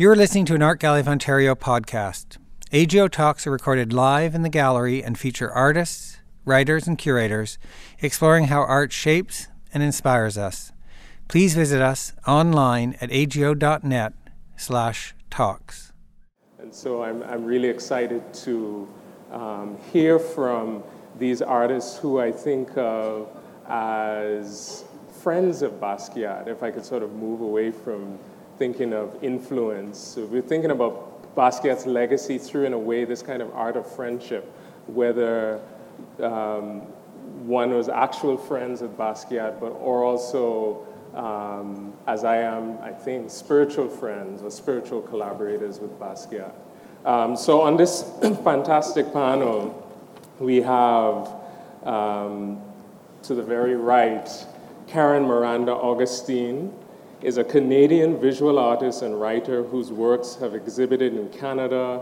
You're listening to an Art Gallery of Ontario podcast. AGO Talks are recorded live in the gallery and feature artists, writers, and curators exploring how art shapes and inspires us. Please visit us online at ago.net/talks. And so I'm really excited to hear from these artists who I think of as friends of Basquiat, if I could sort of move away from thinking of influence. So we're thinking about Basquiat's legacy through, in a way, this kind of art of friendship, whether one was actual friends of Basquiat, but or also, as I am, I think, spiritual friends or spiritual collaborators with Basquiat. So on this fantastic panel, we have, to the very right, Karen Miranda Augustine is a Canadian visual artist and writer whose works have exhibited in Canada,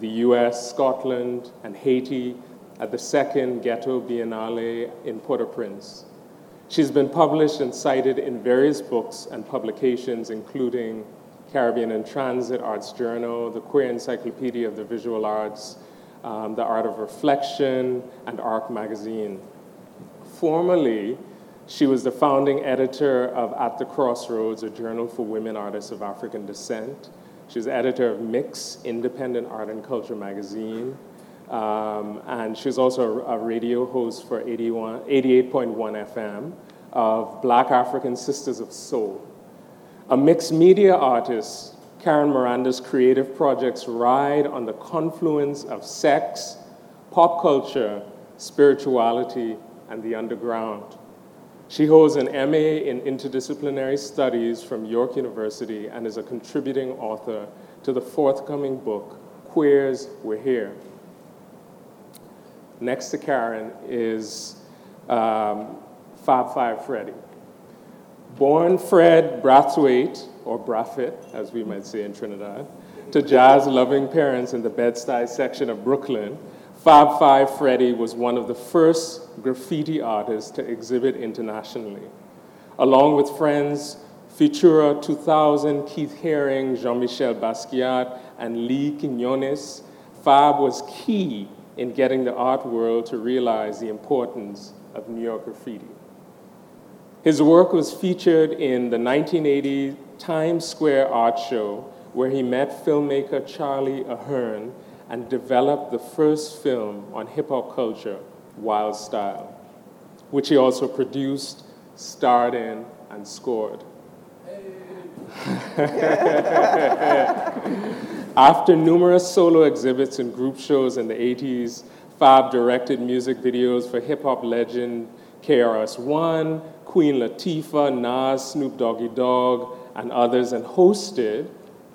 the US, Scotland, and Haiti at the Second Ghetto Biennale in Port-au-Prince. She's been published and cited in various books and publications, including Caribbean in Transit, Arts Journal, the Queer Encyclopedia of the Visual Arts, the Art of Reflection, and Arc Magazine. Formerly, she was the founding editor of At the Crossroads, a journal for women artists of African descent. She's editor of MIX, Independent Art and Culture Magazine. And she's also a radio host for 88.1 FM of Black African Sisters of Soul. A mixed media artist, Karen Miranda's creative projects ride on the confluence of sex, pop culture, spirituality, and the underground. She holds an MA in Interdisciplinary Studies from York University and is a contributing author to the forthcoming book, Queers We're Here. Next to Karen is Fab Five Freddy. Born Fred Brathwaite, or Braffitt, as we might say in Trinidad, to jazz-loving parents in the Bed-Stuy section of Brooklyn, Fab Five Freddy was one of the first graffiti artists to exhibit internationally. Along with friends Futura 2000, Keith Haring, Jean-Michel Basquiat, and Lee Quinones, Fab was key in getting the art world to realize the importance of New York graffiti. His work was featured in the 1980 Times Square Art Show, where he met filmmaker Charlie Ahern and developed the first film on hip-hop culture, Wild Style, which he also produced, starred in, and scored. Hey. After numerous solo exhibits and group shows in the 80s, Fab directed music videos for hip-hop legend KRS-One, Queen Latifah, Nas, Snoop Doggy Dogg, and others, and hosted,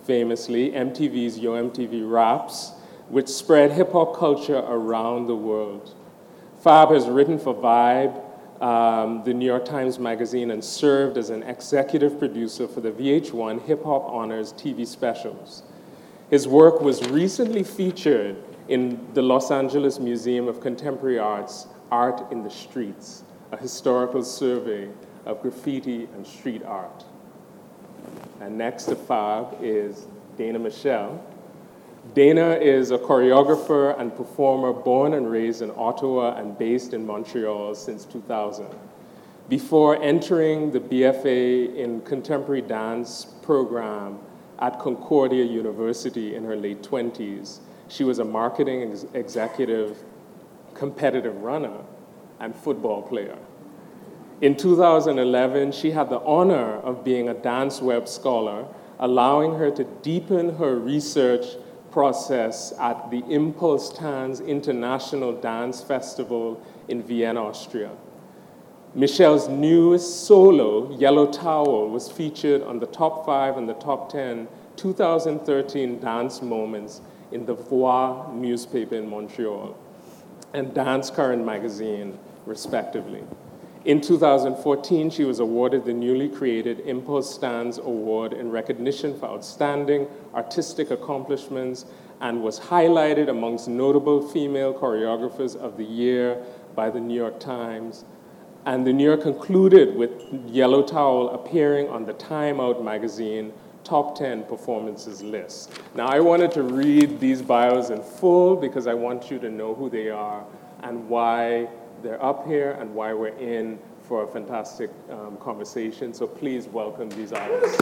famously, MTV's Yo MTV Raps, which spread hip-hop culture around the world. Fab has written for Vibe, the New York Times Magazine, and served as an executive producer for the VH1 Hip Hop Honors TV specials. His work was recently featured in the Los Angeles Museum of Contemporary Art's Art in the Streets, a historical survey of graffiti and street art. And next to Fab is Dana Michelle. Dana is a choreographer and performer born and raised in Ottawa and based in Montreal since 2000. Before entering the BFA in Contemporary Dance program at Concordia University in her late 20s. She was a marketing executive, competitive runner, and football player. In 2011, she had the honor of being a Dance Web Scholar, allowing her to deepen her research process at the Impulse Tanz International Dance Festival in Vienna, Austria. Michelle's newest solo, Yellow Towel, was featured on the Top 5 and the Top 10 2013 Dance Moments in the Voir newspaper in Montreal and Dance Current magazine, respectively. In 2014, she was awarded the newly created Impulse Tanz Award in recognition for outstanding artistic accomplishments and was highlighted amongst notable female choreographers of the year by the New York Times. And the New York concluded with Yellow Towel appearing on the Time Out magazine, top 10 performances list. Now, I wanted to read these bios in full because I want you to know who they are and why they're up here and why we're in for a fantastic conversation. So please welcome these artists.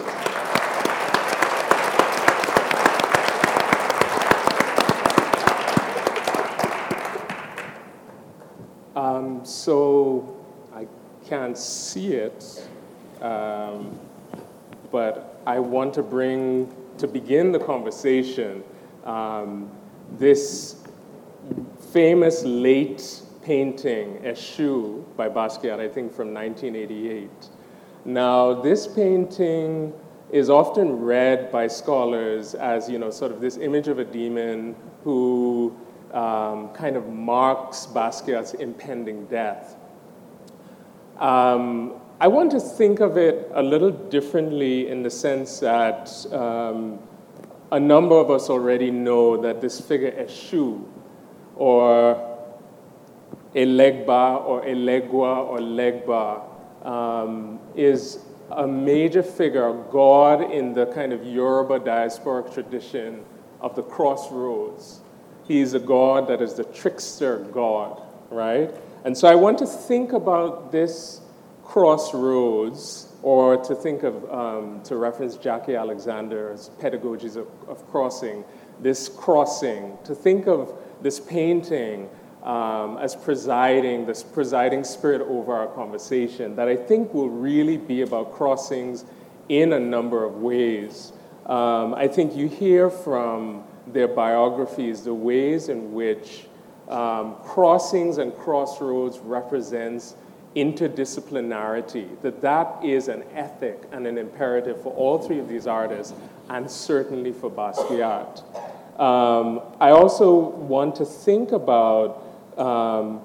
So I can't see it, but I want to bring, to begin the conversation, this famous late painting, Eshu, by Basquiat, I think from 1988. Now, this painting is often read by scholars as, you know, sort of this image of a demon who kind of marks Basquiat's impending death. I want to think of it a little differently in the sense that a number of us already know that this figure Eshu, or Elegba or Elegua or Legba, is a major figure, god in the kind of Yoruba diasporic tradition of the crossroads. He is a god that is the trickster god, right? And so I want to think about this crossroads, or to think of, to reference Jackie Alexander's pedagogies of crossing, this crossing, to think of this painting as presiding, this presiding spirit over our conversation that I think will really be about crossings in a number of ways. I think you hear from their biographies the ways in which crossings and crossroads represents interdisciplinarity, that is an ethic and an imperative for all three of these artists, and certainly for Basquiat. I also want to think about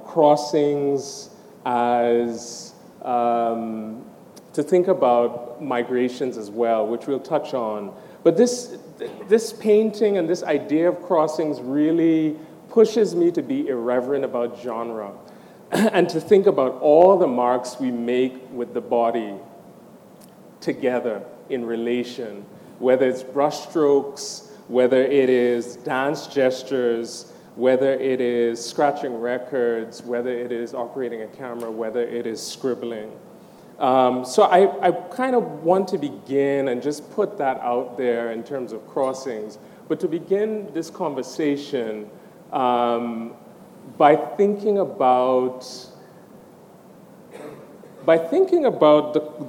crossings as, to think about migrations as well, which we'll touch on. But this painting and this idea of crossings really pushes me to be irreverent about genre and to think about all the marks we make with the body together in relation, whether it's brushstrokes, whether it is dance gestures, whether it is scratching records, whether it is operating a camera, whether it is scribbling. So I kind of want to begin and just put that out there in terms of crossings, but to begin this conversation by thinking about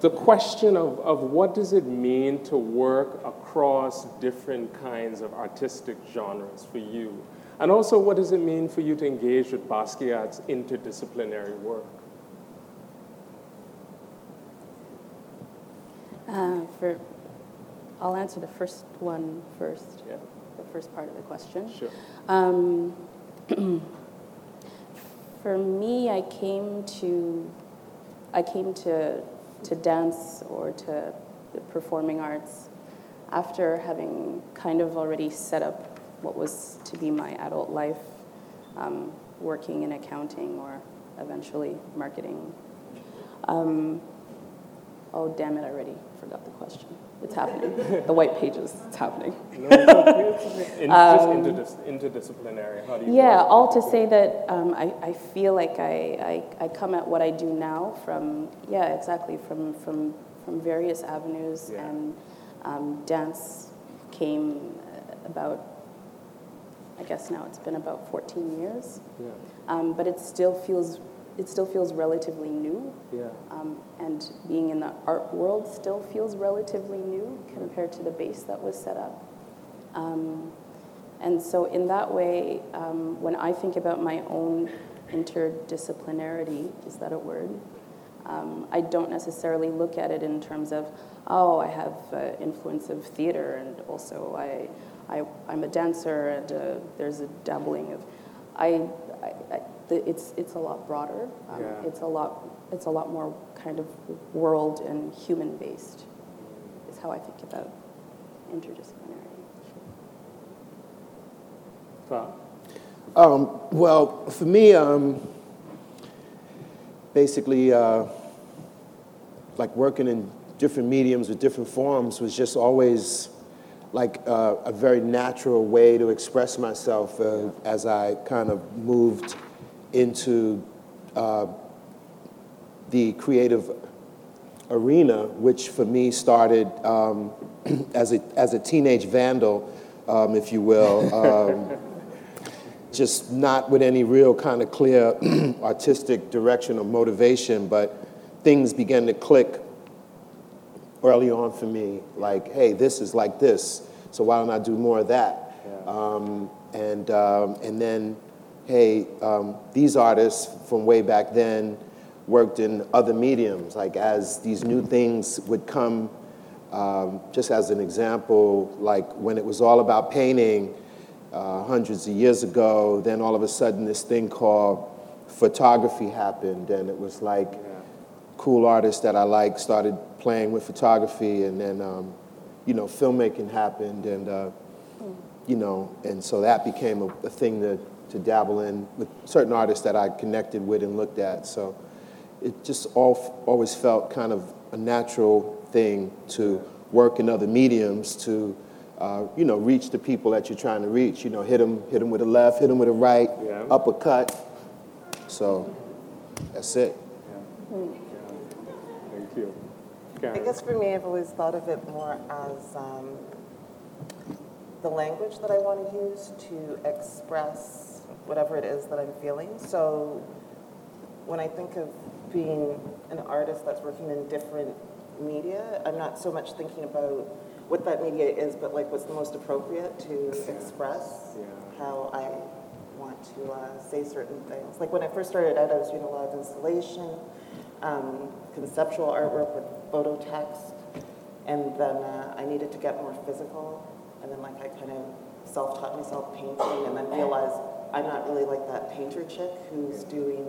the question of what does it mean to work across different kinds of artistic genres for you? And also, what does it mean for you to engage with Basquiat's interdisciplinary work? I'll answer the first one first, yeah. The first part of the question. Sure. For me, I came to dance or to the performing arts after having kind of already set up what was to be my adult life, working in accounting or eventually marketing. Oh, damn it, I already forgot the question. It's happening. The white pages, it's happening. No, it's just interdisciplinary. How do you all to say that I feel like I come at what I do now from various avenues, yeah. And dance came about, I guess now it's been about 14 years, yeah. But it still feels relatively new, yeah. And being in the art world still feels relatively new compared to the base that was set up. And so in that way, when I think about my own interdisciplinarity, is that a word? I don't necessarily look at it in terms of, I have influence of theater, and also I'm a dancer, and there's a dabbling of... It's a lot broader. Yeah. It's a lot more kind of world and human based. Is how I think about interdisciplinarity. Wow. Well, for me, basically, like working in different mediums with different forms was just always like a very natural way to express myself as I kind of moved into the creative arena, which for me started as a teenage vandal, if you will, just not with any real kind of clear artistic direction or motivation, but things began to click early on for me, like, hey, this is like this, so why don't I do more of that? Yeah. And then, hey, these artists from way back then worked in other mediums, like as these new things would come, just as an example, like when it was all about painting hundreds of years ago, then all of a sudden this thing called photography happened, and it was like, cool artists that I like started playing with photography, and then, filmmaking happened, and, and so that became a thing to dabble in with certain artists that I connected with and looked at. So it just always felt kind of a natural thing to work in other mediums to, reach the people that you're trying to reach. You know, hit them with a left, hit them with a right, uppercut. So that's it. Yeah. Thank you. Karen. I guess for me, I've always thought of it more as the language that I want to use to express whatever it is that I'm feeling. So when I think of being an artist that's working in different media, I'm not so much thinking about what that media is, but like what's the most appropriate to express how I want to say certain things. Like when I first started out, I was doing a lot of installation, conceptual artwork with photo text, and then I needed to get more physical, and then like I kind of self-taught myself painting, and then realized I'm not really like that painter chick who's doing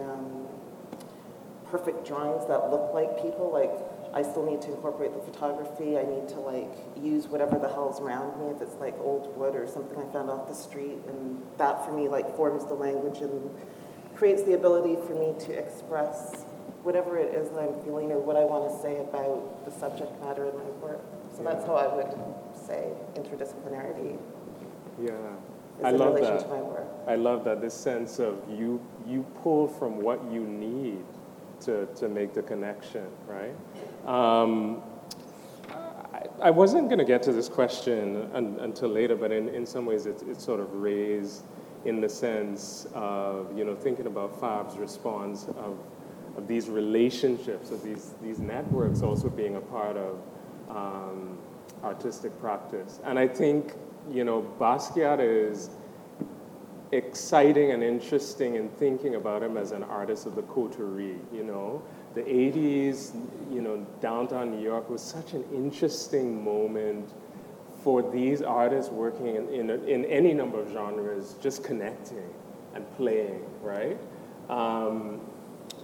perfect drawings that look like people. Like I still need to incorporate the photography, I need to like use whatever the hell's around me, if it's like old wood or something I found off the street, and that for me like forms the language and creates the ability for me to express whatever it is that I'm feeling or what I want to say about the subject matter in my work. So that's how I would say interdisciplinarity. Yeah, I love that. To my work. I love that, this sense of you pull from what you need to make the connection, right? I wasn't going to get to this question until later, but in some ways it's sort of raised in the sense of, thinking about Fab's response of these relationships, of these networks also being a part of artistic practice. And I think, Basquiat is exciting and interesting in thinking about him as an artist of the coterie, The 80s, downtown New York was such an interesting moment for these artists working in any number of genres, just connecting and playing, right?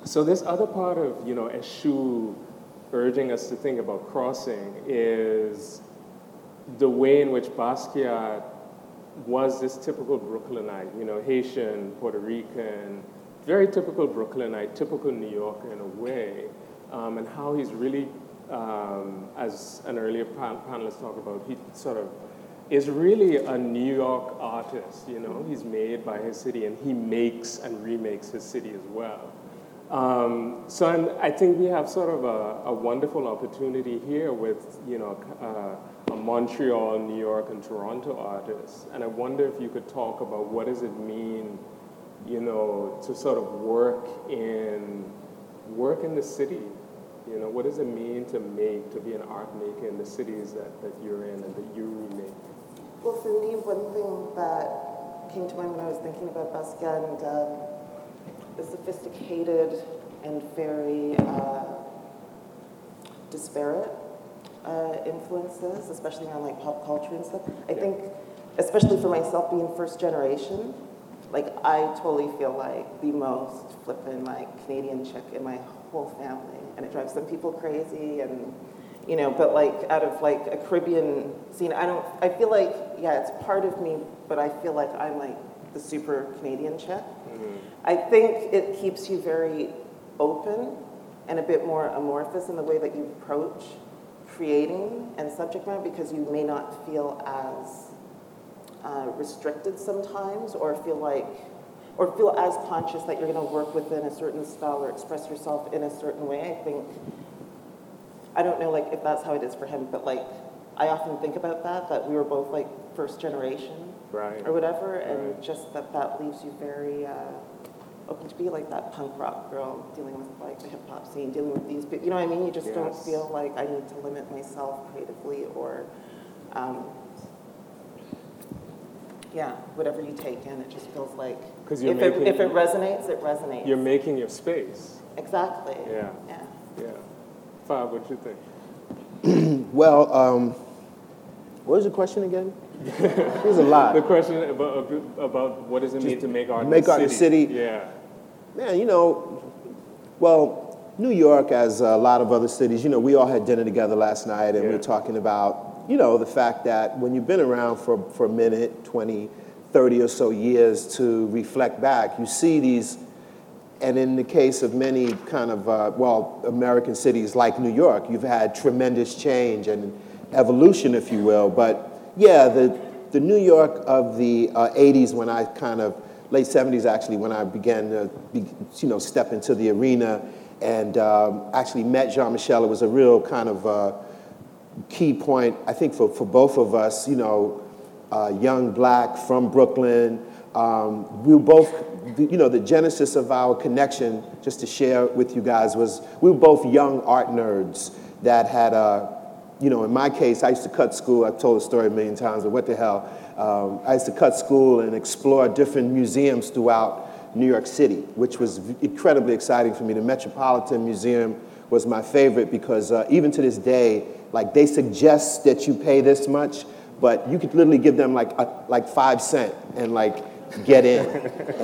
So this other part of, Eshu urging us to think about crossing is the way in which Basquiat was this typical Brooklynite, Haitian, Puerto Rican, very typical Brooklynite, typical New Yorker in a way, and how he's really, as an earlier panelist talked about, he sort of is really a New York artist, He's made by his city, and he makes and remakes his city as well. I think we have sort of a wonderful opportunity here with, a Montreal, New York, and Toronto artist. And I wonder if you could talk about what does it mean, to sort of work in the city. What does it mean to be an art maker in the cities that you're in and that you remake? Well, for me, one thing that came to mind when I was thinking about Basquiat and the sophisticated and very disparate influences, especially on like pop culture and stuff. I think, especially for myself being first generation, like I totally feel like the most flippin' like Canadian chick in my whole family, and it drives some people crazy, and but like out of like a Caribbean scene, I feel like it's part of me, but I feel like I'm like the super Canadian chick. Mm-hmm. I think it keeps you very open and a bit more amorphous in the way that you approach creating and subject matter because you may not feel as restricted sometimes or feel like, or feel as conscious that you're going to work within a certain style or express yourself in a certain way. I think, I don't know like if that's how it is for him, but like I often think about that we were both like first generation or whatever, and just that leaves you very open to be like that punk rock girl dealing with like the hip hop scene, dealing with these, but you know what I mean? You just don't feel like I need to limit myself creatively or whatever you take in, it just feels like if it resonates, it resonates. You're making your space. Exactly. Yeah. Fab, what do you think? Well, what was the question again? There's a lot. The question about what does it mean to make art in the city? Make art in the city? Yeah. Man, you know, well, New York, as a lot of other cities, you know, we all had dinner together last night and we were talking about, you know, the fact that when you've been around for a minute, 20, 30 or so years to reflect back, you see these, and in the case of many kind of, American cities like New York, you've had tremendous change and evolution, if you will, but yeah, the New York of the 80s when I late 70s actually, when I began to step into the arena and actually met Jean-Michel, it was a real kind of key point, I think for both of us, you know, young black from Brooklyn. We were both, you know, the genesis of our connection, just to share with you guys, was we were both young art nerds that had you know, in my case, I used to cut school. I've told the story a million times, but what the hell? I used to cut school and explore different museums throughout New York City, which was incredibly exciting for me. The Metropolitan Museum was my favorite because even to this day, like they suggest that you pay this much, but you could literally give them like 5 cents and like get in.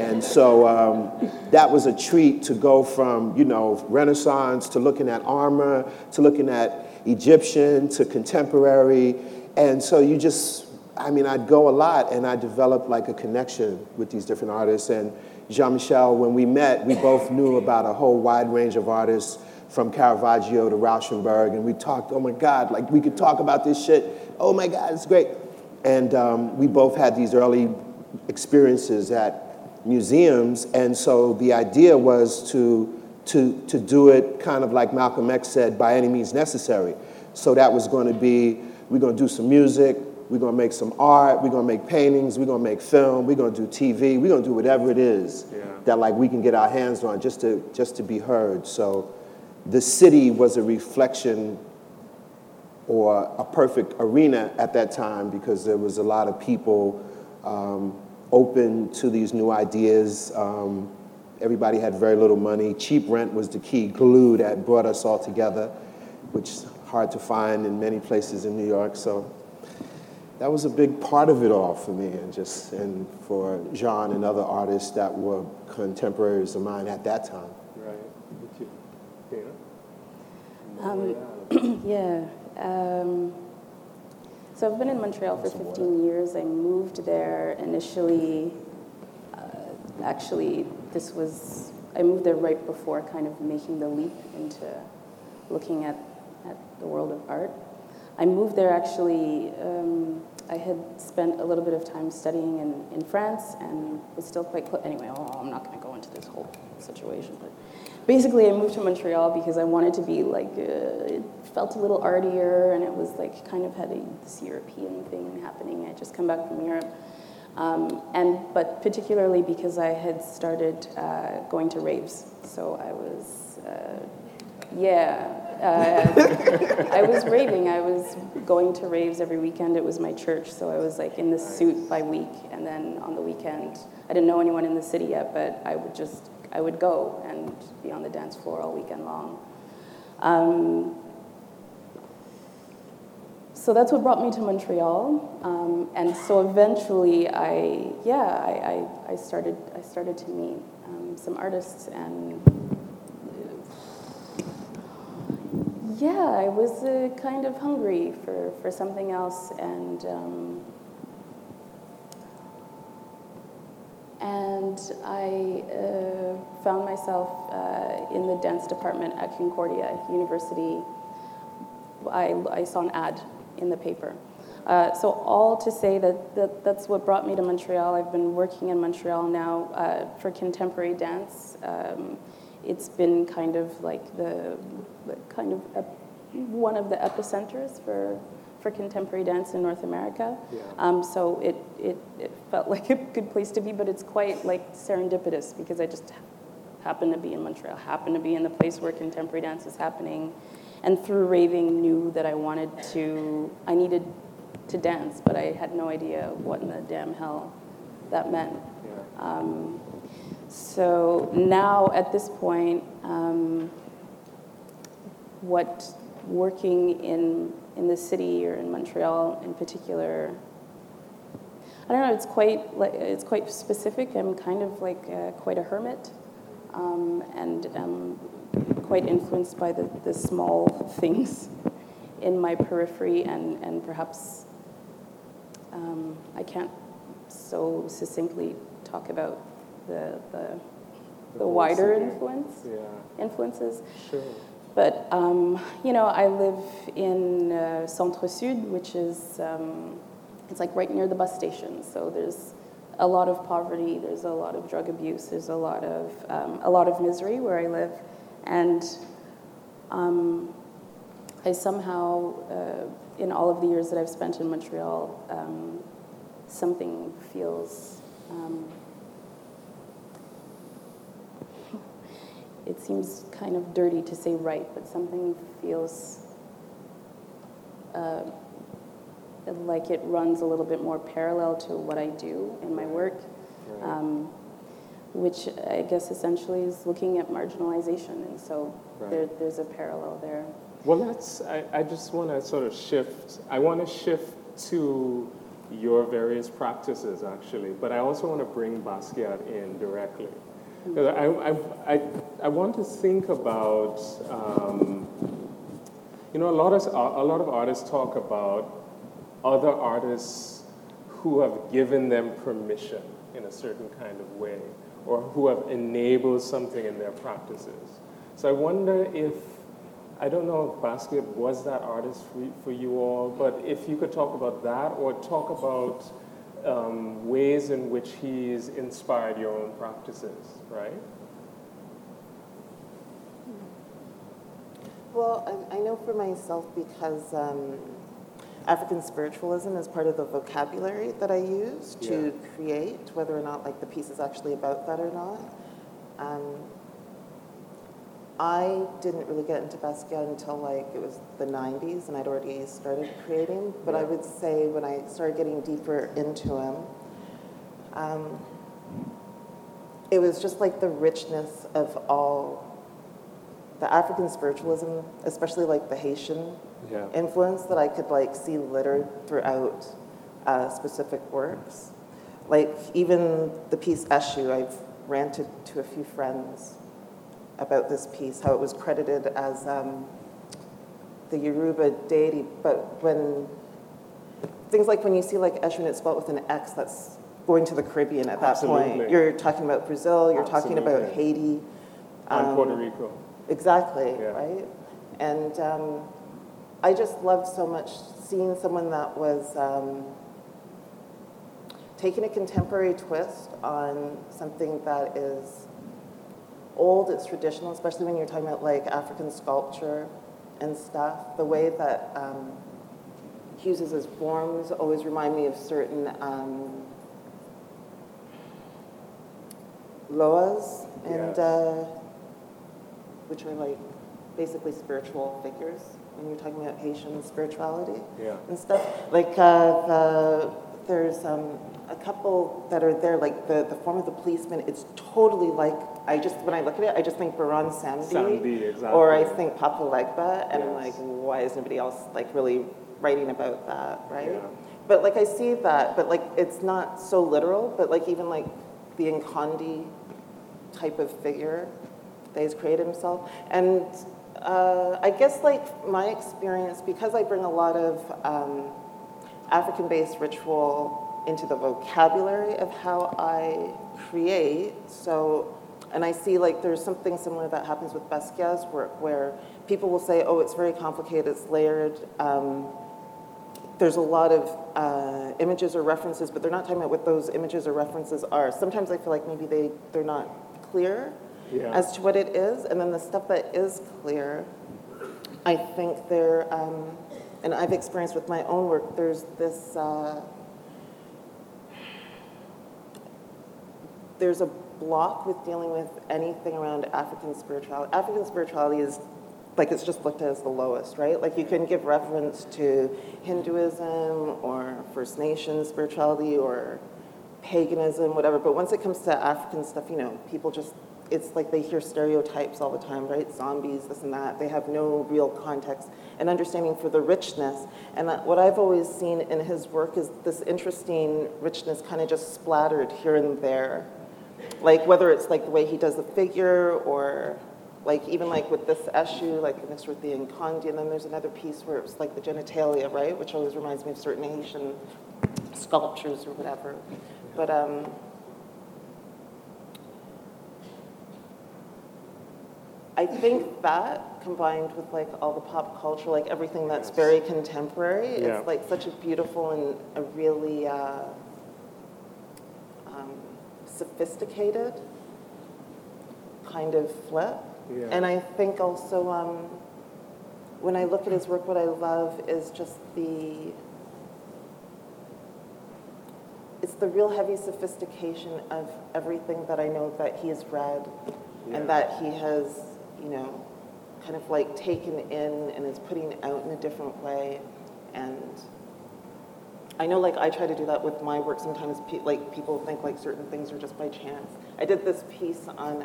And so that was a treat to go from, you know, Renaissance to looking at armor to looking at Egyptian to contemporary, and so you just, I mean, I'd go a lot, and I developed like a connection with these different artists, and Jean-Michel, when we met, we both knew about a whole wide range of artists from Caravaggio to Rauschenberg, and we talked, oh my God, like we could talk about this shit, oh my God, it's great, and we both had these early experiences at museums, and so the idea was to do it kind of like Malcolm X said, by any means necessary. So that was going to be, we're going to do some music, we're going to make some art, we're going to make paintings, we're going to make film, we're going to do TV, we're going to do whatever it is that like we can get our hands on just to be heard. So the city was a reflection or a perfect arena at that time because there was a lot of people open to these new ideas. Everybody had very little money. Cheap rent was the key glue that brought us all together, which is hard to find in many places in New York. So that was a big part of it all for me and for Jean and other artists that were contemporaries of mine at that time. Right. Dana? So I've been in Montreal for 15 years. I moved there initially, I moved there right before kind of making the leap into looking at the world of art. I moved there actually, I had spent a little bit of time studying in France and was still quite close. Anyway, I'm not going to go into this whole situation, but basically I moved to Montreal because I wanted to be like, it felt a little artier and it was like kind of had this European thing happening. I had just come back from Europe. But particularly because I had started going to raves, so I was, I was raving. I was going to raves every weekend. It was my church, so I was like in this suit by week, and then on the weekend, I didn't know anyone in the city yet, but I would go and be on the dance floor all weekend long. So that's what brought me to Montreal, and so eventually I started to meet some artists, and I was kind of hungry for something else, and I found myself in the dance department at Concordia University. I saw an ad in the paper. So all to say that's what brought me to Montreal. I've been working in Montreal now for contemporary dance. It's been kind of like one of the epicenters for contemporary dance in North America. Yeah. So it felt like a good place to be, but it's quite like serendipitous because I just happened to be in Montreal, happened to be in the place where contemporary dance is happening, and through raving knew that I needed to dance, but I had no idea what in the damn hell that meant. Yeah. So now at this point, what working in the city or in Montreal in particular, I don't know. It's quite specific. I'm kind of like quite a hermit, and quite influenced by the small things in my periphery, and perhaps I can't so succinctly talk about the wider influences. Sure. But, I live in Centre-Sud, which is, it's like right near the bus station. So there's a lot of poverty, there's a lot of drug abuse, there's a lot of misery where I live. And I somehow, in all of the years that I've spent in Montreal, something feels... it seems kind of dirty to say right, but something feels like it runs a little bit more parallel to what I do in my work, right. Which I guess essentially is looking at marginalization, and so right. there's a parallel there. Well, I just want to sort of shift. I want to shift to your various practices, actually, but I also want to bring Basquiat in directly. I want to think about, a lot of artists talk about other artists who have given them permission in a certain kind of way, or who have enabled something in their practices. So I wonder if, I don't know if Basquiat was that artist for you all, but if you could talk about that, or talk about ways in which he's inspired your own practices, right? Well, I know for myself, because African spiritualism is part of the vocabulary that I use to create, whether or not like the piece is actually about that or not. I didn't really get into Basquiat until like it was the 90s, and I'd already started creating. But I would say when I started getting deeper into him, it was just like the richness of all the African spiritualism, especially like the Haitian influence that I could like see littered throughout specific works. Like even the piece Eshu, I've ranted to a few friends about this piece, how it was credited as the Yoruba deity, but when things like when you see like Eshu and it's spelled with an X, that's going to the Caribbean at that point. You're talking about Brazil, you're talking about Haiti. And Puerto Rico. Exactly, right? And I just loved so much seeing someone that was taking a contemporary twist on something that is old, it's traditional, especially when you're talking about like African sculpture and stuff. The way that he uses his forms always remind me of certain loas, and which are like basically spiritual figures when you're talking about Haitian spirituality and stuff. Like there's a couple that are there, like the form of the policeman, it's totally like, when I look at it, I just think Baron Samedi, exactly. Or I think Papa Legba, and I'm like, why is nobody else like really writing about that, right? Yeah. But like I see that, but like it's not so literal, but like even like the Nkondi type of figure that he's created himself. And I guess like my experience, because I bring a lot of African-based ritual into the vocabulary of how I create, so And I see like there's something similar that happens with Basquiat's work where people will say, oh, it's very complicated, it's layered. There's a lot of images or references, but they're not talking about what those images or references are. Sometimes I feel like maybe they're not clear as to what it is. And then the stuff that is clear, I think they're, and I've experienced with my own work, there's this, there's a block with dealing with anything around African spirituality. African spirituality is like it's just looked at as the lowest, right? Like you can give reference to Hinduism or First Nations spirituality or paganism, whatever. But once it comes to African stuff, you know, people just, it's like they hear stereotypes all the time, right? Zombies, this and that. They have no real context and understanding for the richness. And that what I've always seen in his work is this interesting richness kind of just splattered here and there. Like whether it's like the way he does the figure or like even like with this Eshu, like mixed with the Concordia, and then there's another piece where it's like the genitalia, right? Which always reminds me of certain Haitian sculptures or whatever. But I think that combined with like all the pop culture, like everything that's very contemporary, it's like such a beautiful and a really sophisticated kind of flip. And I think also when I look at his work, what I love is just the real heavy sophistication of everything that I know that he has read and that he has, you know, kind of like taken in and is putting out in a different way. And I know, like, I try to do that with my work. Sometimes, like, people think, like, certain things are just by chance. I did this piece on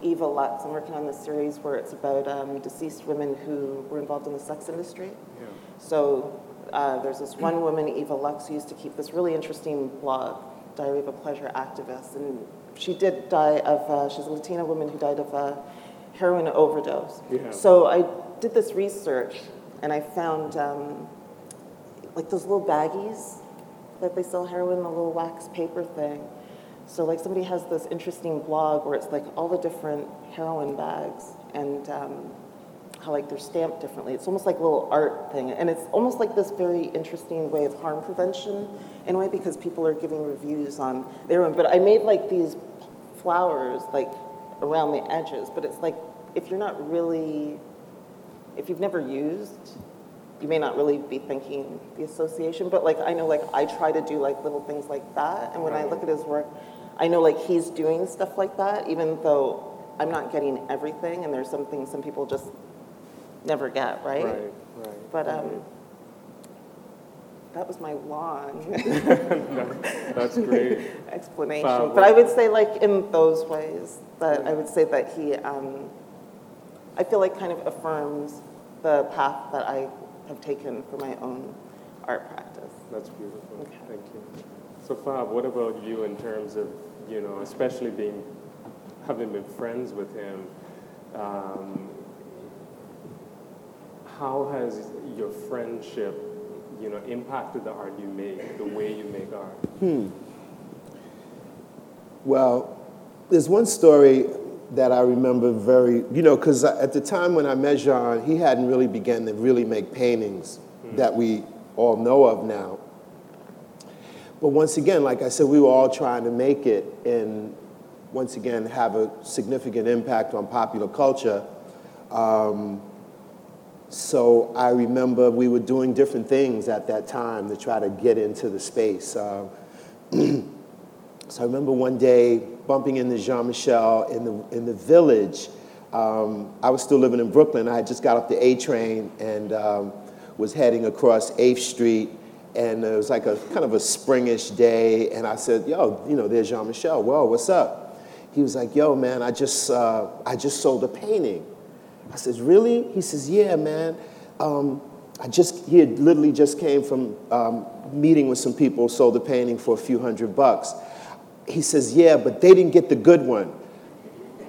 Eva Lutz. I'm working on this series where it's about deceased women who were involved in the sex industry. So there's this one woman, Eva Lutz, who used to keep this really interesting blog, Diary of a Pleasure Activist. And she did die of, she's a Latina woman who died of heroin overdose. So I did this research, and I found... like those little baggies that they sell heroin, the little wax paper thing. So like somebody has this interesting blog where it's like all the different heroin bags and how like they're stamped differently. It's almost like a little art thing. And it's almost like this very interesting way of harm prevention in a way because people are giving reviews on their own. But I made like these flowers like around the edges. But it's like if you're not really, if you've never used, you may not really be thinking the association, but like I know like I try to do like little things like that, and when I look at his work, I know like he's doing stuff like that, even though I'm not getting everything, and there's some things some people just never get, right? But that was my long that's great explanation. But I would say like in those ways that I would say that he, I feel like kind of affirms the path that I have taken for my own art practice. That's beautiful. Okay. Thank you. So Fab, what about you in terms of, you know, especially being, having been friends with him, how has your friendship, you know, impacted the art you make, the way you make art? Well, there's one story that I remember very, you know, because at the time when I met Jean, he hadn't really begun to really make paintings that we all know of now. But once again, like I said, we were all trying to make it and once again have a significant impact on popular culture. So I remember we were doing different things at that time to try to get into the space. So I remember one day bumping into Jean-Michel in the village. I was still living in Brooklyn. I had just got off the A train and was heading across 8th Street. And it was like a kind of a springish day. And I said, yo, you know, there's Jean-Michel. Whoa, what's up? He was like, yo, man, I just sold a painting. I said, really? He says, yeah, man. He had literally just came from meeting with some people, sold a painting for a few $100. He says, yeah, but they didn't get the good one.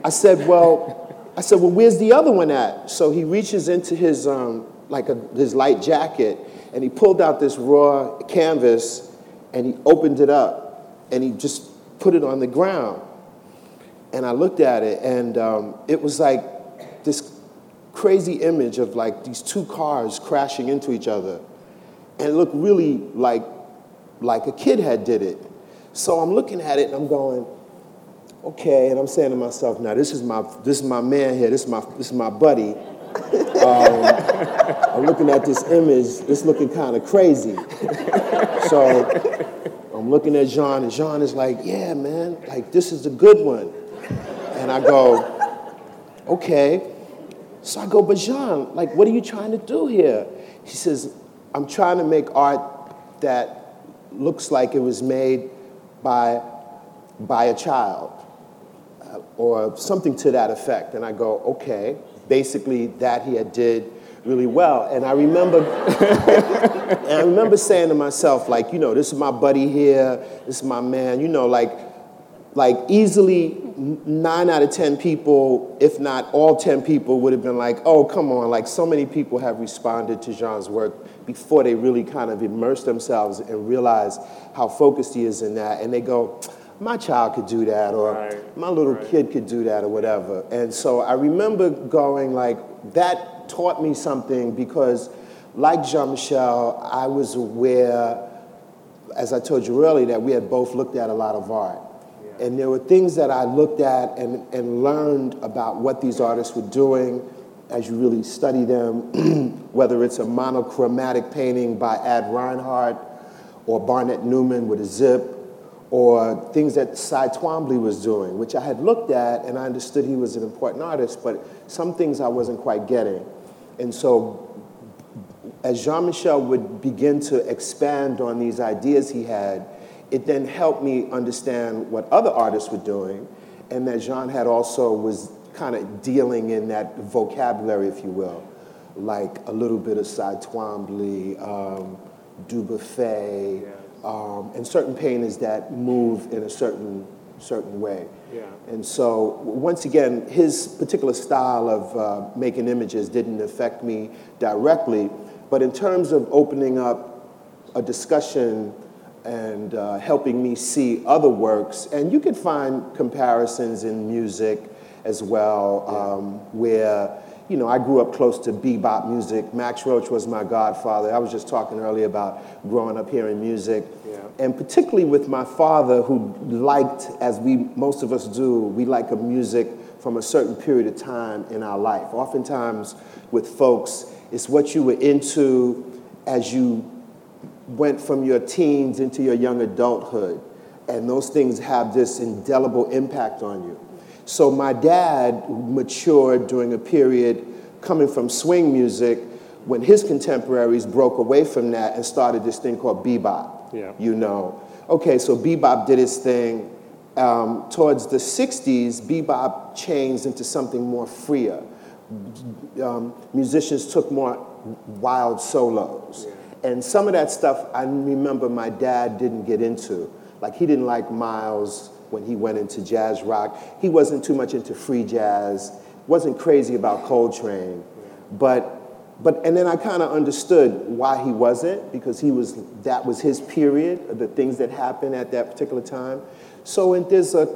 I said, well, where's the other one at? So he reaches into his his light jacket, and he pulled out this raw canvas, and he opened it up, and he just put it on the ground. And I looked at it, and it was like this crazy image of like these two cars crashing into each other. And it looked really like a kid had did it. So I'm looking at it, and I'm going, okay, and I'm saying to myself, now this is my man here, this is my buddy. I'm looking at this image, it's looking kind of crazy. So I'm looking at Jean, and Jean is like, yeah, man, like this is a good one. And I go, okay. So I go, but Jean, like what are you trying to do here? He says, I'm trying to make art that looks like it was made by a child, or something to that effect. And I go, okay. Basically, that he had did really well. And I remember saying to myself, like, you know, this is my buddy here, this is my man, you know, like easily 9 out of 10 people, if not all 10 people, would have been like, oh, come on, like so many people have responded to Jean's work before they really kind of immerse themselves and realize how focused he is in that. And they go, my child could do that, or my little kid could do that, or whatever. And so I remember going like, that taught me something, because like Jean-Michel, I was aware, as I told you earlier, that we had both looked at a lot of art. Yeah. And there were things that I looked at and learned about what these artists were doing as you really study them, whether it's a monochromatic painting by Ad Reinhardt or Barnett Newman with a zip, or things that Cy Twombly was doing, which I had looked at, and I understood he was an important artist, but some things I wasn't quite getting. And so as Jean-Michel would begin to expand on these ideas he had, it then helped me understand what other artists were doing, and that Jean had also was kind of dealing in that vocabulary, if you will, like a little bit of Cy Twombly, Dubuffet, yeah. And certain painters that move in a certain way. Yeah. And so once again, his particular style of making images didn't affect me directly, but in terms of opening up a discussion and helping me see other works, and you can find comparisons in music as well, where, you know, I grew up close to bebop music. Max Roach was my godfather. I was just talking earlier about growing up hearing music. Yeah. And particularly with my father, who liked, as we most of us do, we like a music from a certain period of time in our life. Oftentimes with folks, it's what you were into as you went from your teens into your young adulthood. And those things have this indelible impact on you. So my dad matured during a period coming from swing music when his contemporaries broke away from that and started this thing called bebop, you know. Okay, so bebop did its thing. Towards the 60s, bebop changed into something more freer. Musicians took more wild solos. Yeah. And some of that stuff I remember my dad didn't get into. Like he didn't like Miles when he went into jazz rock. He wasn't too much into free jazz, wasn't crazy about Coltrane. But and then I kind of understood why he wasn't, because that was his period, the things that happened at that particular time. So there's a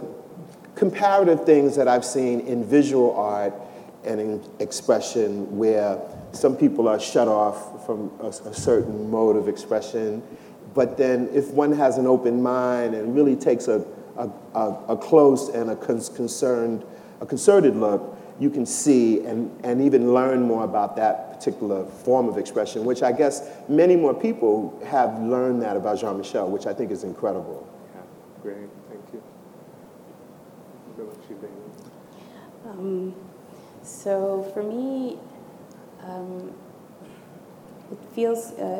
comparative things that I've seen in visual art and in expression where some people are shut off from a certain mode of expression. But then if one has an open mind and really takes a close and a concerted look, you can see and even learn more about that particular form of expression, which I guess many more people have learned that about Jean-Michel, which I think is incredible. Yeah, great, thank you. So for me,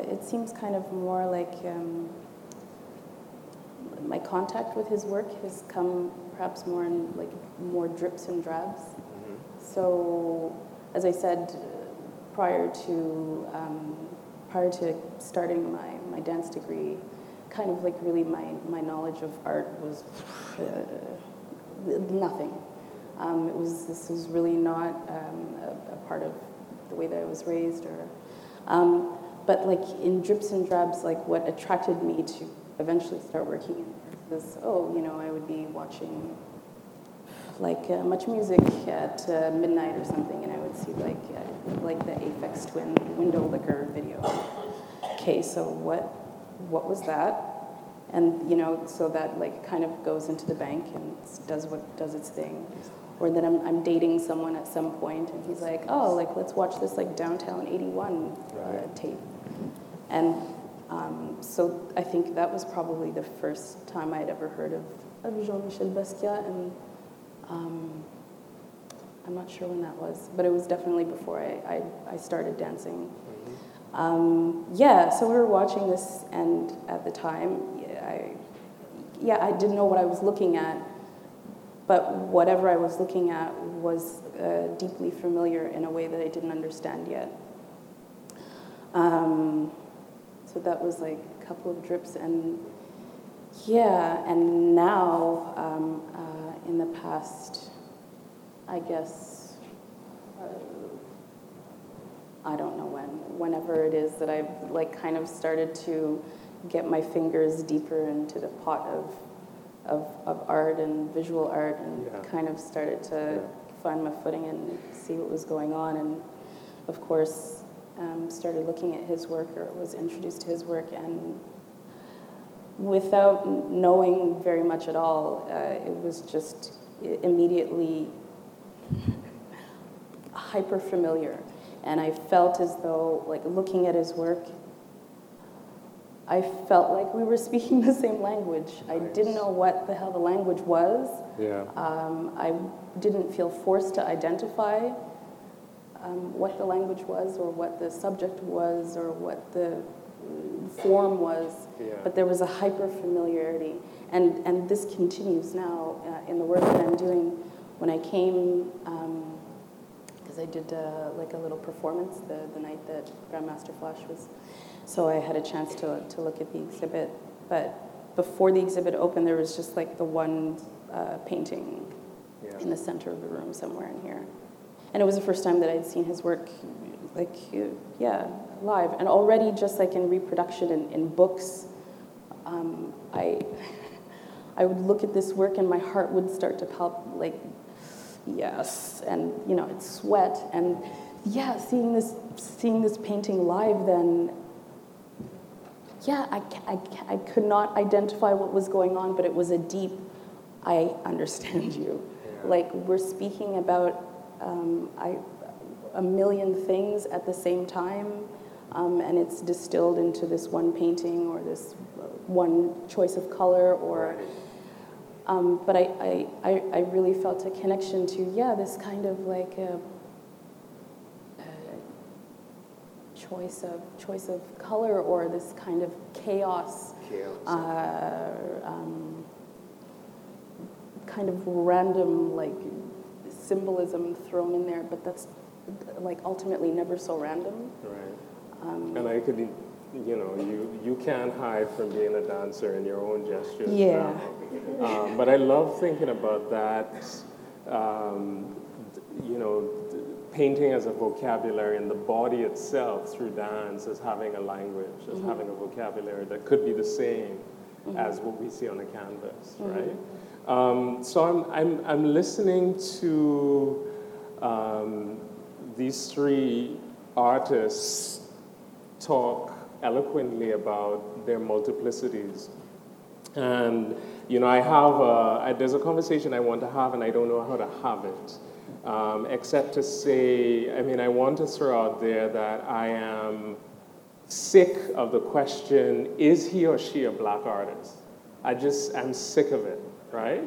it seems kind of more like my contact with his work has come perhaps more in like more drips and drabs. Mm-hmm. So, as I said, prior to starting my dance degree, kind of like really my knowledge of art was nothing. This was really not a part of the way that I was raised, or but like in drips and drabs, like what attracted me to eventually start working in this, I would be watching like much music at midnight or something, and I would see like the Aphex Twin window liquor video. Okay, so what was that? And you know, so that like kind of goes into the bank and does its thing. Or then I'm dating someone at some point, and he's like, oh, like let's watch this like Downtown 81 tape. And so I think that was probably the first time I'd ever heard of Jean-Michel Basquiat, and I'm not sure when that was, but it was definitely before I started dancing. Yeah, so we were watching this, and at the time, I didn't know what I was looking at, but whatever I was looking at was deeply familiar in a way that I didn't understand yet. So that was like a couple of drips, and now in the past, I guess, I don't know whenever it is that I've like kind of started to get my fingers deeper into the pot of art and visual art, and kind of started to find my footing and see what was going on, and of course started looking at his work, or was introduced to his work, and without knowing very much at all, it was just immediately hyper familiar. And I felt as though, like, looking at his work, I felt like we were speaking the same language. Nice. I didn't know what the hell the language was. Yeah. I didn't feel forced to identify what the language was, or what the subject was, or what the form was. Yeah. But there was a hyper-familiarity. And this continues now in the work that I'm doing. When I came... I did like a little performance the night that Grandmaster Flash was, so I had a chance to look at the exhibit. But before the exhibit opened, there was just like the one painting in the center of the room somewhere in here, and it was the first time that I'd seen his work, like live, and already just like in reproduction in books. I would look at this work and my heart would start to palp, like. Yes, and you know, it's sweat, and seeing this painting live, then I could not identify what was going on, but it was a deep, I understand you. Yeah. Like, we're speaking about a million things at the same time, and it's distilled into this one painting, or this one choice of color, or. But I really felt a connection to, this kind of like a choice of color, or this kind of chaos. Kind of random, like, symbolism thrown in there, but that's like ultimately never so random. Right. And I could be, you can't hide from being a dancer in your own gestures. Yeah. Now. But I love thinking about that, painting as a vocabulary, and the body itself through dance as having a language, as having a vocabulary that could be the same as what we see on a canvas, right? So I'm listening to these three artists talk eloquently about their multiplicities. And, I have there's a conversation I want to have, and I don't know how to have it, except to say, I want to throw out there that I am sick of the question, is he or she a black artist? I'm sick of it, right?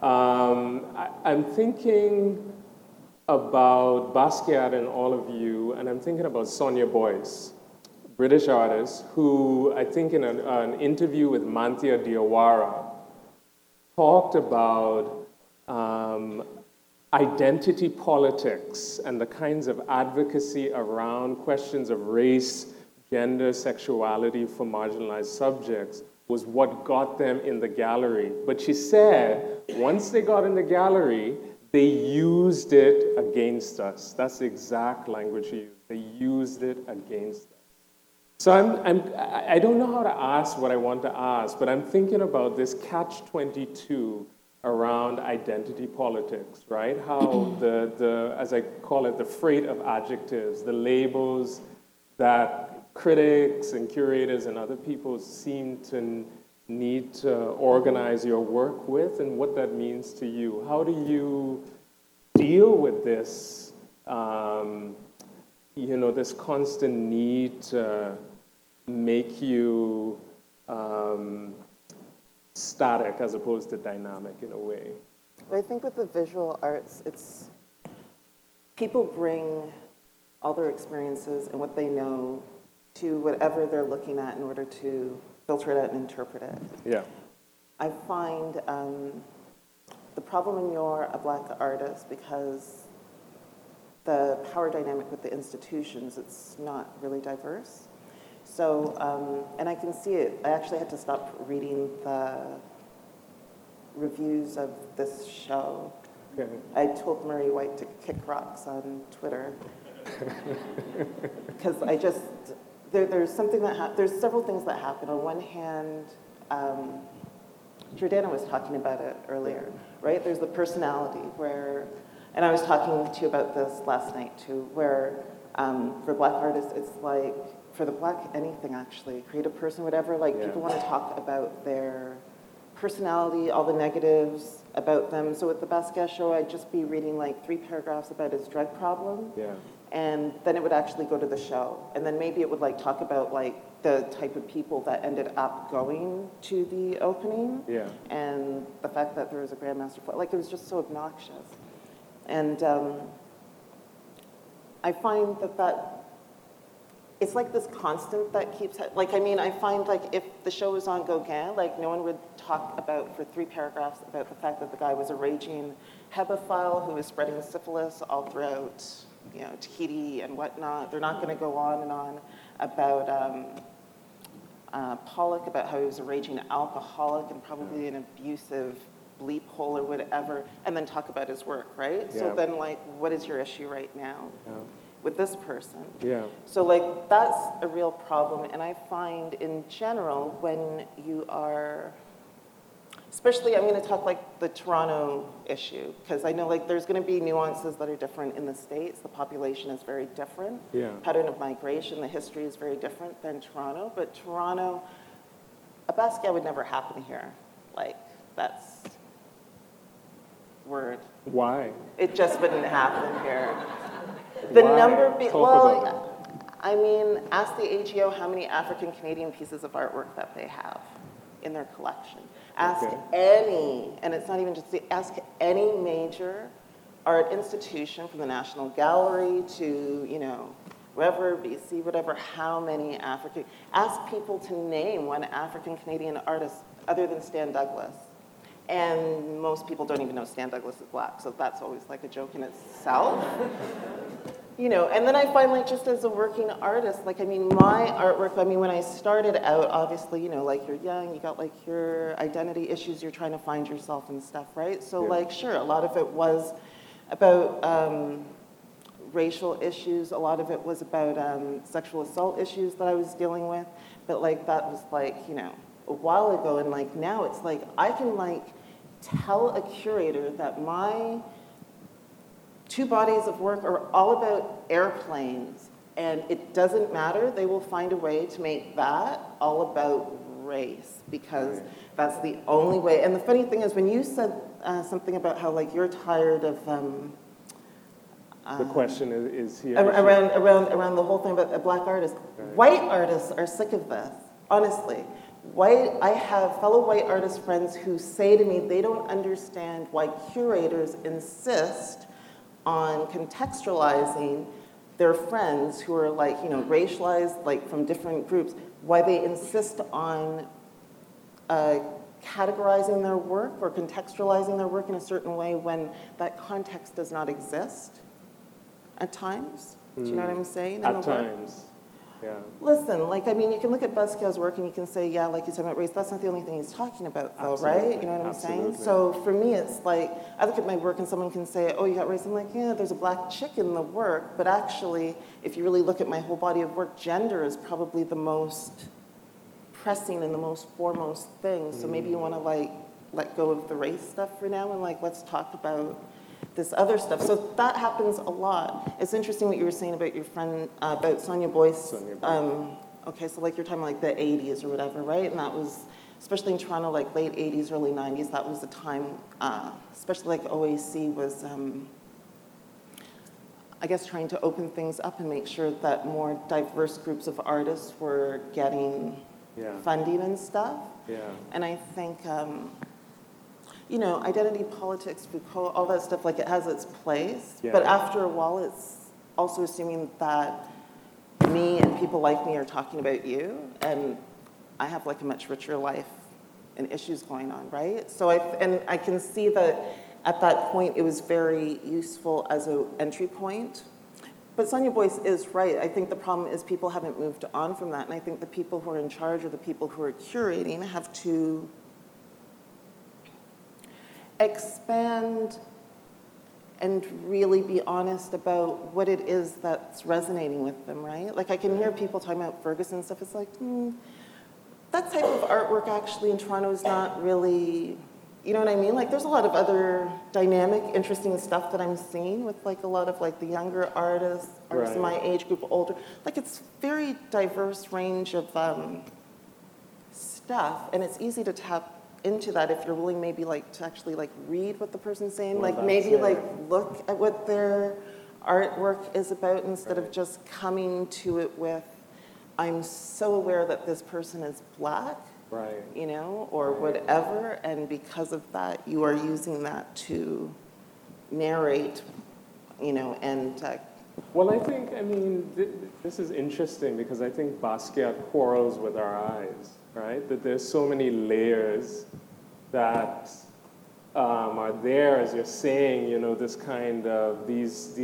I'm thinking about Basquiat and all of you, and I'm thinking about Sonia Boyce, British artist, who I think in an interview with Mantia Diawara talked about identity politics and the kinds of advocacy around questions of race, gender, sexuality for marginalized subjects was what got them in the gallery. But she said, once they got in the gallery, they used it against us. That's the exact language she used. They used it against us. So I don't know how to ask what I want to ask, but I'm thinking about this catch-22 around identity politics, right? How the as I call it, the freight of adjectives, the labels that critics and curators and other people seem to need to organize your work with, and what that means to you. How do you deal with this, this constant need to make you static as opposed to dynamic in a way? I think with the visual arts, it's people bring all their experiences and what they know to whatever they're looking at in order to filter it out and interpret it. Yeah. I find the problem when you're a Black artist, because the power dynamic with the institutions, it's not really diverse. So, and I can see it. I actually had to stop reading the reviews of this show. Okay. I told Murray White to kick rocks on Twitter. Because I just, there's something that there's several things that happen. On one hand, Jordana was talking about it earlier, right? There's the personality where, and I was talking to you about this last night too, where for Black artists, it's like, for the Black anything actually, creative person, whatever, like people want to talk about their personality, all the negatives about them. So with the Basquiat show, I'd just be reading like 3 paragraphs about his drug problem. Yeah. And then it would actually go to the show. And then maybe it would like talk about like the type of people that ended up going to the opening. Yeah. And the fact that there was a grandmaster, like it was just so obnoxious. And I find that it's like this constant that keeps, like, I mean, I find like if the show was on Gauguin, like no one would talk about for 3 paragraphs about the fact that the guy was a raging hebephile who was spreading syphilis all throughout, Tahiti and whatnot. They're not gonna go on and on about Pollock, about how he was a raging alcoholic and probably an abusive bleep hole or whatever, and then talk about his work, right? Yeah. So then like, what is your issue right now? Yeah. With this person. Yeah. So like that's a real problem, and I find in general when you are, especially I'm going to talk like the Toronto issue, because I know like there's going to be nuances that are different in the States. The population is very different. Yeah. Pattern of migration, the history is very different than Toronto, but Toronto, a Basquiat would never happen here. Like that's word. Why? It just wouldn't happen here. The Why? Number, I mean, ask the AGO how many African Canadian pieces of artwork that they have in their collection. Ask any, and it's not even just the, ask any major art institution from the National Gallery to, wherever, BC, whatever, how many African, ask people to name one African Canadian artist other than Stan Douglas. And most people don't even know Stan Douglas is Black, so that's always like a joke in itself. And then I find, like, just as a working artist, like, I mean, my artwork, I mean, when I started out, obviously, like, you're young, you got, like, your identity issues, you're trying to find yourself and stuff, right? So, like, sure, a lot of it was about racial issues, a lot of it was about sexual assault issues that I was dealing with, but, like, that was, like, a while ago, and, like, now it's, like, I can, like, tell a curator that my 2 bodies of work are all about airplanes, and it doesn't matter. They will find a way to make that all about race, because that's the only way. And the funny thing is, when you said something about how like you're tired of the question is here around the whole thing about a Black artist. Right. White artists are sick of this, honestly. I have fellow white artist friends who say to me they don't understand why curators insist on contextualizing their friends who are like, racialized, like from different groups, why they insist on categorizing their work or contextualizing their work in a certain way when that context does not exist at times. Do you know what I'm saying? At times. Yeah. Listen, like, I mean, you can look at Basquiat's work and you can say, yeah, like you said about race, that's not the only thing he's talking about, though, right? You know what I'm saying? So for me, it's like, I look at my work and someone can say, oh, you got race. I'm like, yeah, there's a Black chick in the work, but actually, if you really look at my whole body of work, gender is probably the most pressing and the most foremost thing. So maybe you want to, like, let go of the race stuff for now and like let's talk about this other stuff. So that happens a lot. It's interesting what you were saying about your friend, about Sonia Boyce. Okay, so like you're talking like the 80s or whatever, right? And that was, especially in Toronto, like late 80s, early 90s, that was the time, especially like OAC was, I guess, trying to open things up and make sure that more diverse groups of artists were getting funding and stuff. Yeah. And I think, you know, identity politics, Foucault, all that stuff, like it has its place. Yeah. But after a while, it's also assuming that me and people like me are talking about you, and I have like a much richer life and issues going on, right? So I can see that at that point it was very useful as an entry point. But Sonia Boyce is right. I think the problem is people haven't moved on from that, and I think the people who are in charge or the people who are curating have to expand and really be honest about what it is that's resonating with them, right? Like I can hear people talking about Ferguson stuff, it's like, that type of artwork actually in Toronto is not really, you know what I mean? Like there's a lot of other dynamic, interesting stuff that I'm seeing with like a lot of like the younger artists, artists in my age group, older, like it's very diverse range of stuff, and it's easy to tap into that if you're willing maybe like to actually like read what the person's saying, well, like maybe like look at what their artwork is about instead of just coming to it with, I'm so aware that this person is black, you know, or whatever, and because of that you are using that to narrate, you know, and well, I think, I mean, this is interesting because I think Basquiat quarrels with our eyes, right? That there's so many layers that are there, as you're saying, you know, this kind of, these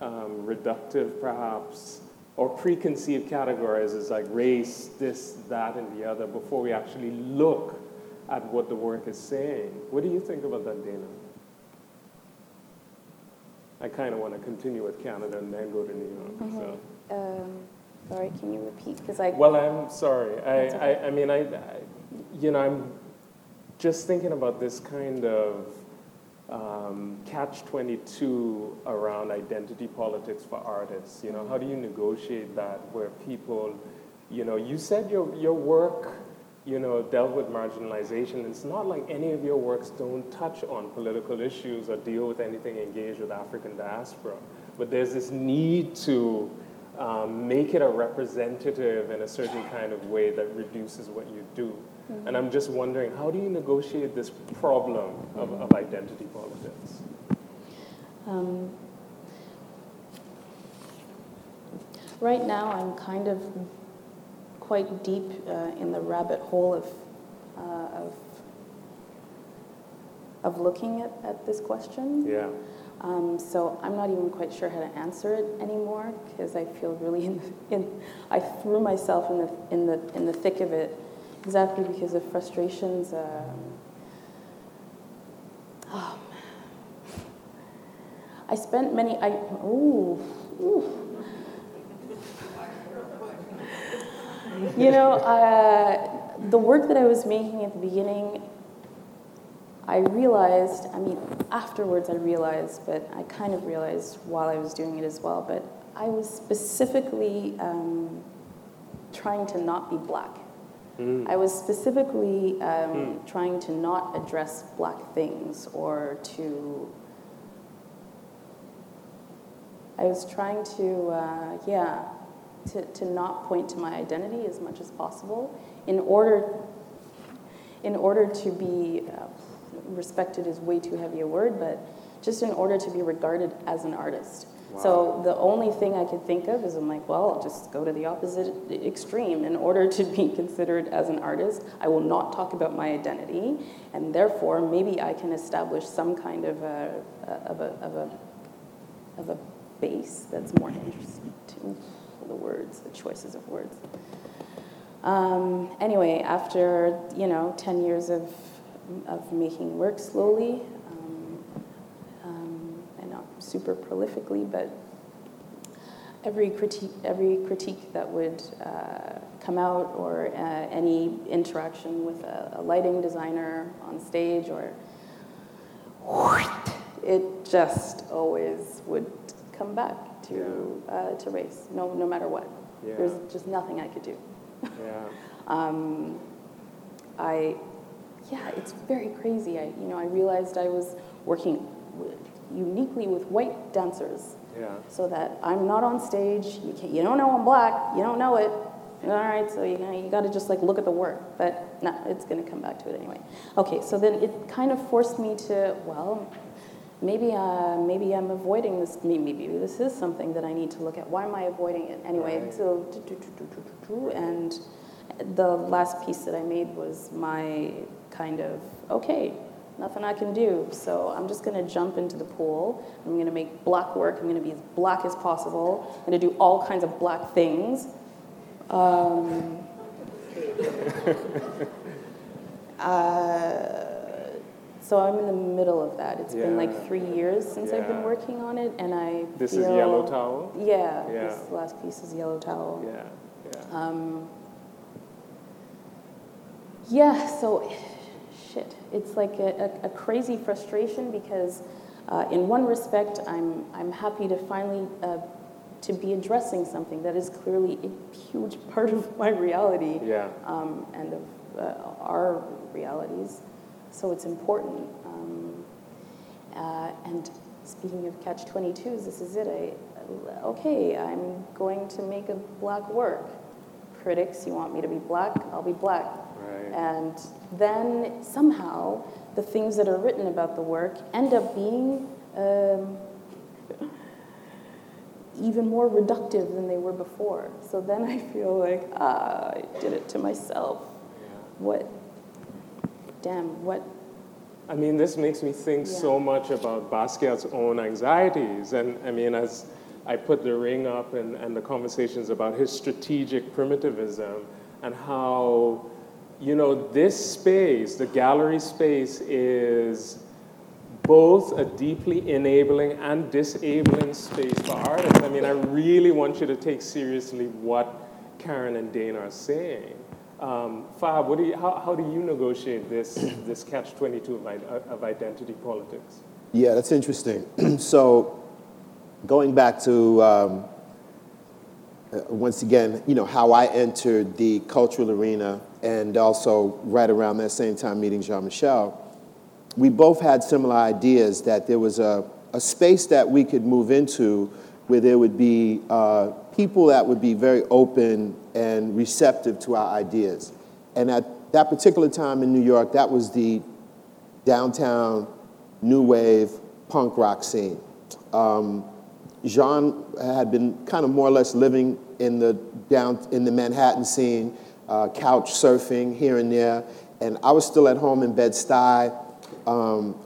reductive, perhaps, or preconceived categories is like race, this, that, and the other, before we actually look at what the work is saying. What do you think about that, Dana? I kind of want to continue with Canada and then go to New York. So. Sorry, can you repeat? Because I'm sorry. I mean, you know, I'm just thinking about this kind of catch-22 around identity politics for artists. You know, how do you negotiate that where people, you know, you said your work, you know, dealt with marginalization. It's not like any of your works don't touch on political issues or deal with anything engaged with African diaspora. But there's this need to make it a representative in a certain kind of way that reduces what you do. Mm-hmm. And I'm just wondering, how do you negotiate this problem of identity politics? Right now, I'm kind of quite deep in the rabbit hole of looking at this question. Yeah. So I'm not even quite sure how to answer it anymore because I feel really I threw myself in the thick of it exactly because of frustrations. I spent many You know, the work that I was making at the beginning, I realized, I mean, afterwards I realized, but I kind of realized while I was doing it as well, but I was specifically trying to not be black. I was specifically trying to not address black things to not point to my identity as much as possible in order to be respected is way too heavy a word, but just in order to be regarded as an artist. Wow. So the only thing I could think of is I'm like, well, I'll just go to the opposite extreme. In order to be considered as an artist, I will not talk about my identity, and therefore maybe I can establish some kind of a base that's more interesting to the words, the choices of words. Anyway, after, you know, 10 years of making work slowly, and not super prolifically, but every critique that would come out, or any interaction with a lighting designer on stage, or it just always would come back to race, no matter what. Yeah. There's just nothing I could do. Yeah. It's very crazy. I realized I was working uniquely with white dancers. Yeah. So that I'm not on stage. You don't know I'm black. You don't know it. All right. So you got to just look at the work. But no, it's going to come back to it anyway. Okay. So then it kind of forced me to maybe I'm avoiding this. Maybe this is something that I need to look at. Why am I avoiding it anyway? Right. So and the last piece that I made was my kind of nothing I can do, so I'm just going to jump into the pool. I'm going to make black work. I'm going to be as black as possible. I'm going to do all kinds of black things. So I'm in the middle of that. It's been 3 years since I've been working on it, and this is Yellow Towel? Yeah, this last piece is Yellow Towel. Yeah. So... shit. It's a crazy frustration because, in one respect, I'm happy to finally to be addressing something that is clearly a huge part of my reality and of our realities. So it's important. And speaking of catch-22s, this is it. I'm going to make a black work. Critics, you want me to be black? I'll be black. Right. And then somehow the things that are written about the work end up being even more reductive than they were before. So then I feel I did it to myself. What? Damn, what? I mean, this makes me think so much about Basquiat's own anxieties. And I mean, as I put the ring up and the conversations about his strategic primitivism and how, this space, the gallery space, is both a deeply enabling and disabling space for artists. I mean, I really want you to take seriously what Karen and Dana are saying. Fab, how do you negotiate this catch-22 of identity politics? Yeah, that's interesting. So, going back to... once again, how I entered the cultural arena, and also right around that same time meeting Jean-Michel, we both had similar ideas that there was a space that we could move into where there would be people that would be very open and receptive to our ideas. And at that particular time in New York, that was the downtown new wave punk rock scene. Jean had been kind of more or less living in the Manhattan scene, couch surfing here and there, and I was still at home in Bed-Stuy.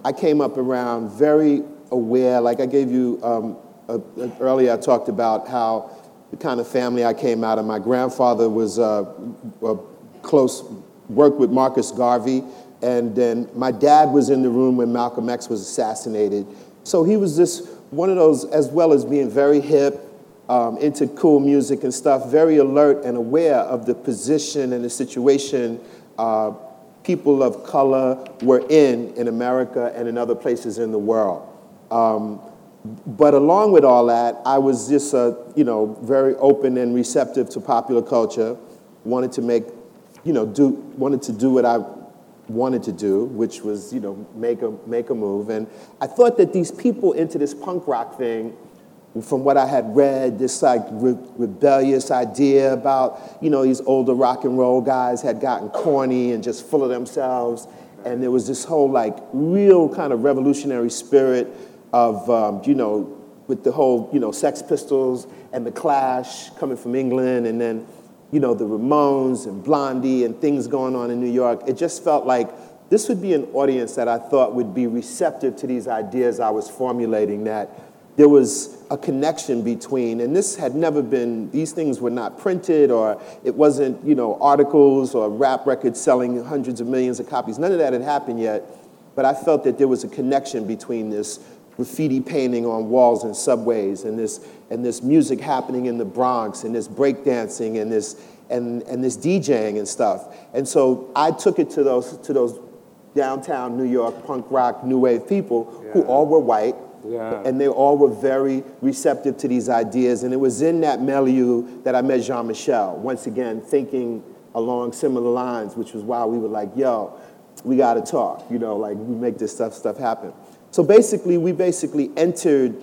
I came up around very aware, I gave you earlier. I talked about how the kind of family I came out of. My grandfather was worked with Marcus Garvey, and then my dad was in the room when Malcolm X was assassinated. So he was this. One of those, as well as being very hip, into cool music and stuff, very alert and aware of the position and the situation people of color were in America and in other places in the world. But along with all that, I was just, very open and receptive to popular culture. Wanted to do what I wanted to do, which was, make a move. And I thought that these people into this punk rock thing, from what I had read, this rebellious idea about, these older rock and roll guys had gotten corny and just full of themselves. And there was this whole real kind of revolutionary spirit of, with the whole, Sex Pistols and the Clash coming from England, and then the Ramones and Blondie and things going on in New York. It just felt like this would be an audience that I thought would be receptive to these ideas I was formulating, that there was a connection between, and this had never been, these things were not printed, or it wasn't, articles or rap records selling hundreds of millions of copies. None of that had happened yet, but I felt that there was a connection between this graffiti painting on walls and subways, and this music happening in the Bronx, and this breakdancing, and this DJing and stuff. And so I took it to those downtown New York punk rock new wave people, yeah, who all were white, yeah, and they all were very receptive to these ideas. And it was in that milieu that I met Jean-Michel, once again thinking along similar lines, which was why we were like, yo, we gotta talk, you know, like we make this stuff happen. So basically, we entered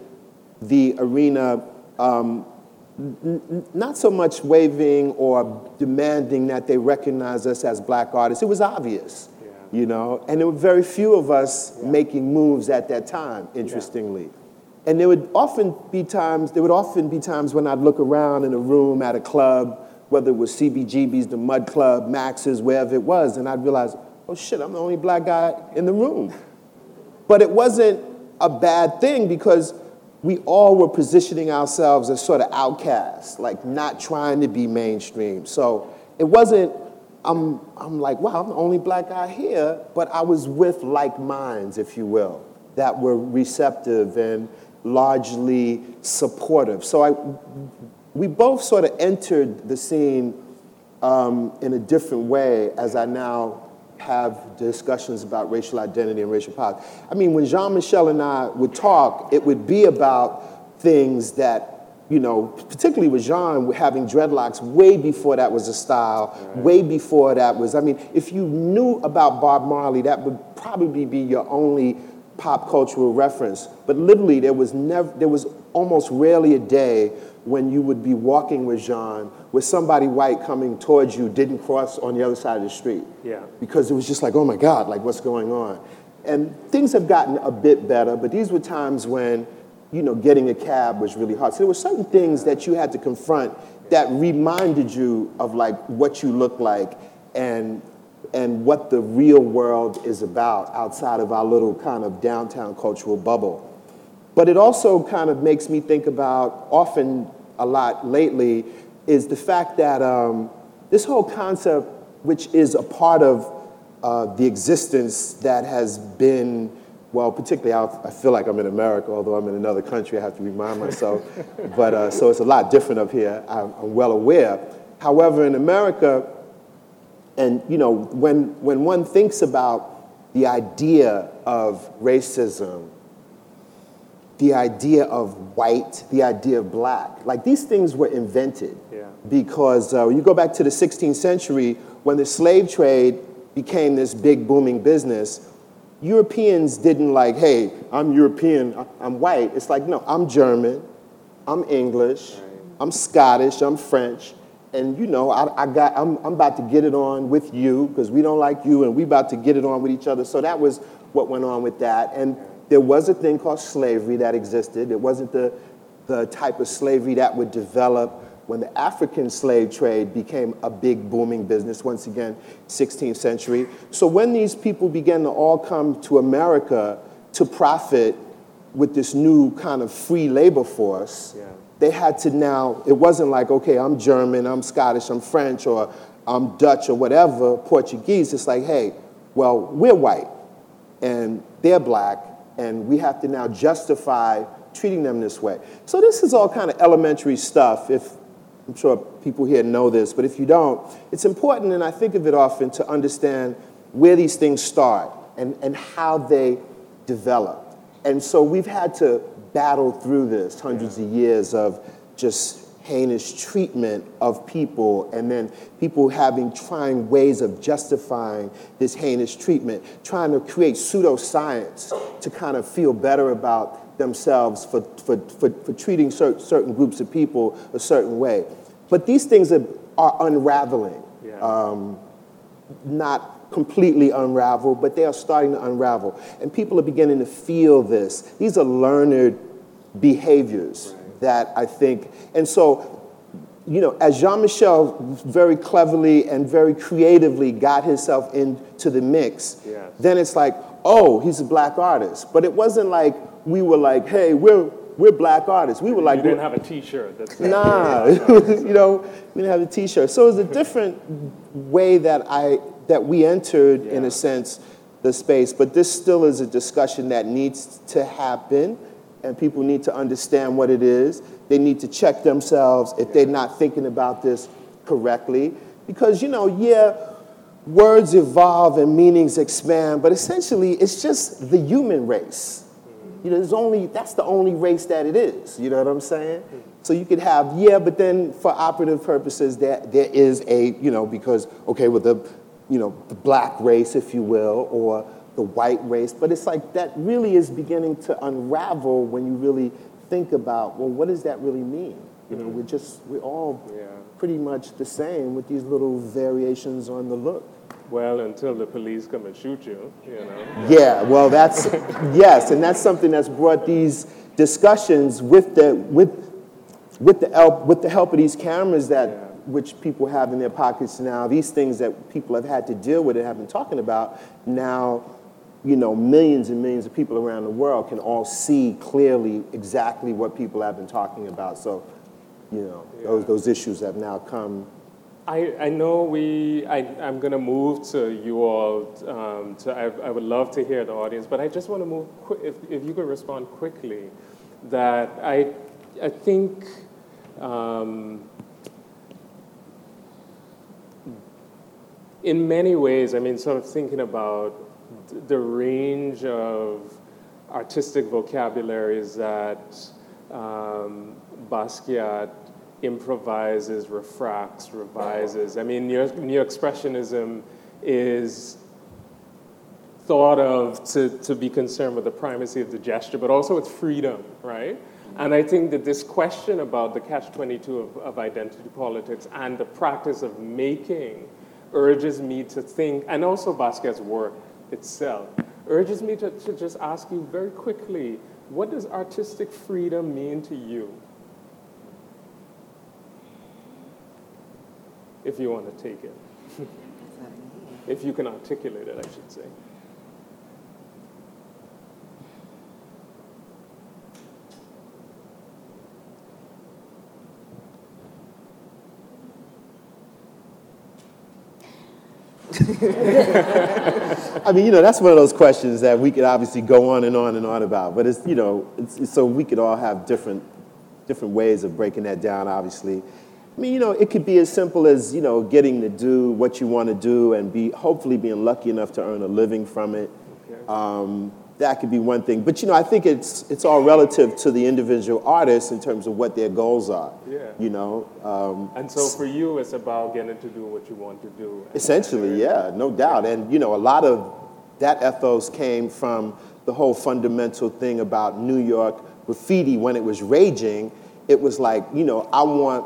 the arena, not so much waving or demanding that they recognize us as black artists. It was obvious, yeah, you know, and there were very few of us, yeah, making moves at that time, interestingly. Yeah. And there would often be times when I'd look around in a room at a club, whether it was CBGB's, the Mud Club, Max's, wherever it was, and I'd realize, oh shit, I'm the only black guy in the room. But it wasn't a bad thing because we all were positioning ourselves as sort of outcasts, like not trying to be mainstream. So it wasn't, I'm like, wow, I'm the only black guy here, but I was with like minds, if you will, that were receptive and largely supportive. So we both sort of entered the scene in a different way as I now have discussions about racial identity and racial politics. I mean, when Jean-Michel and I would talk, it would be about things that, you know, particularly with Jean, having dreadlocks way before that was a style, right, way before that was, I mean, if you knew about Bob Marley, that would probably be your only pop cultural reference. But literally, there was almost rarely a day when you would be walking with Jean, where somebody white coming towards you didn't cross on the other side of the street. Yeah. Because it was just like, oh my God, like what's going on? And things have gotten a bit better, but these were times when, you know, getting a cab was really hard. So there were certain things that you had to confront that reminded you of like what you look like and what the real world is about outside of our little kind of downtown cultural bubble. But it also kind of makes me think about, often a lot lately, is the fact that this whole concept, which is a part of the existence that has been, well, particularly I feel like I'm in America, although I'm in another country, I have to remind myself. But so it's a lot different up here, I'm well aware. However, in America, and you know, when one thinks about the idea of racism, the idea of white, the idea of black, like these things were invented, yeah, because you go back to the 16th century when the slave trade became this big booming business. Europeans didn't like, hey, I'm European, I'm white. It's like, no, I'm German, I'm English, right, I'm Scottish, I'm French, and you know, I'm about to get it on with you because we don't like you, and we about to get it on with each other. So that was what went on with that. And there was a thing called slavery that existed. It wasn't the type of slavery that would develop when the African slave trade became a big booming business, once again, 16th century. So when these people began to all come to America to profit with this new kind of free labor force, yeah, they had to now, it wasn't like, okay, I'm German, I'm Scottish, I'm French, or I'm Dutch, or whatever, Portuguese. It's like, hey, well, we're white, and they're black, and we have to now justify treating them this way. So this is all kind of elementary stuff. If I'm sure people here know this, but if you don't, it's important, and I think of it often, to understand where these things start and how they develop. And so we've had to battle through this, hundreds of years of just heinous treatment of people, and then people trying ways of justifying this heinous treatment, trying to create pseudoscience to kind of feel better about themselves for treating certain groups of people a certain way. But these things are unraveling, yeah, not completely unravel, but they are starting to unravel. And people are beginning to feel this. These are learned behaviors, right, that I think, and so, you know, as Jean-Michel very cleverly and very creatively got himself into the mix, yes, then it's like, oh, he's a black artist. But it wasn't like we were like, hey, we're black artists. We were like, you didn't have a T-shirt. That's nah, you know, we didn't have a T-shirt. So it was a different way that we entered, yeah, in a sense, the space. But this still is a discussion that needs to happen, and people need to understand what it is. They need to check themselves if they're not thinking about this correctly. Because, you know, words evolve and meanings expand, but essentially it's just the human race. You know, that's the only race that it is, you know what I'm saying? So you could have, but then for operative purposes, there is a, you know, because, okay, well, the black race, if you will, or the white race, but it's like that really is beginning to unravel when you really think about, well, what does that really mean? You know, we're all pretty much the same with these little variations on the look. Well, until the police come and shoot you, you know. Yeah, well, that's, yes, and that's something that's brought these discussions with the help of these cameras which people have in their pockets now, these things that people have had to deal with and have been talking about, now, you know, millions and millions of people around the world can all see clearly exactly what people have been talking about. So, you know, those issues have now come. I know I'm going to move to you all. I would love to hear the audience, but I just want to move quick, if you could respond quickly, that I think in many ways, I mean, sort of thinking about the range of artistic vocabularies that Basquiat improvises, refracts, revises. I mean, New Expressionism is thought of to be concerned with the primacy of the gesture, but also with freedom, right? And I think that this question about the catch-22 of identity politics and the practice of making urges me to think, and also Basquiat's work itself, urges me to just ask you very quickly, what does artistic freedom mean to you? If you want to take it. If you can articulate it, I should say. I mean, you know, that's one of those questions that we could obviously go on and on and on about, but it's, you know, so we could all have different ways of breaking that down, obviously. I mean, you know, it could be as simple as, you know, getting to do what you want to do and hopefully being lucky enough to earn a living from it. Okay. That could be one thing. But, you know, I think it's all relative to the individual artist in terms of what their goals are, you know. And so for you, it's about getting to do what you want to do. Essentially, no doubt. And, you know, a lot of that ethos came from the whole fundamental thing about New York graffiti when it was raging. It was like, you know, I want,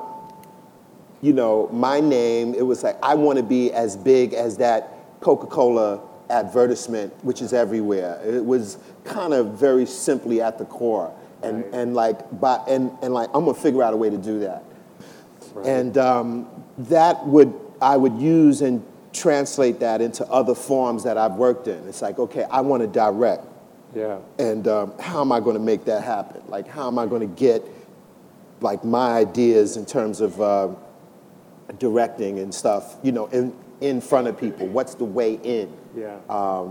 you know, my name, it was like, I want to be as big as that Coca-Cola advertisement, which is everywhere. It was kind of very simply at the core. And right. and I'm going to figure out a way to do that. Right. And I would use and translate that into other forms that I've worked in. It's like, okay, I want to direct. Yeah. And how am I going to make that happen? Like, how am I going to get, like, my ideas in terms of directing and stuff, you know, in front of people. What's the way in? Yeah.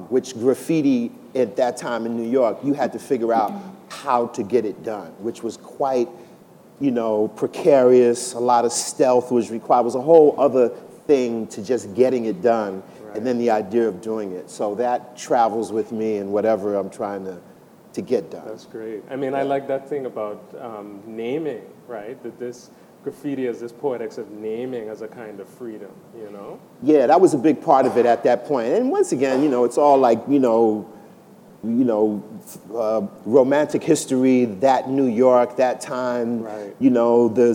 Which graffiti at that time in New York, you had to figure out how to get it done, which was quite, you know, precarious. A lot of stealth was required. It was a whole other thing to just getting it done, right. And then the idea of doing it. So that travels with me in whatever I'm trying to get done. That's great. I mean, I like that thing about naming, right? That this graffiti is this poetics of naming as a kind of freedom, you know? Yeah, that was a big part of it at that point. And once again, you know, it's all like, you know, romantic history, that New York, that time, right. You know, the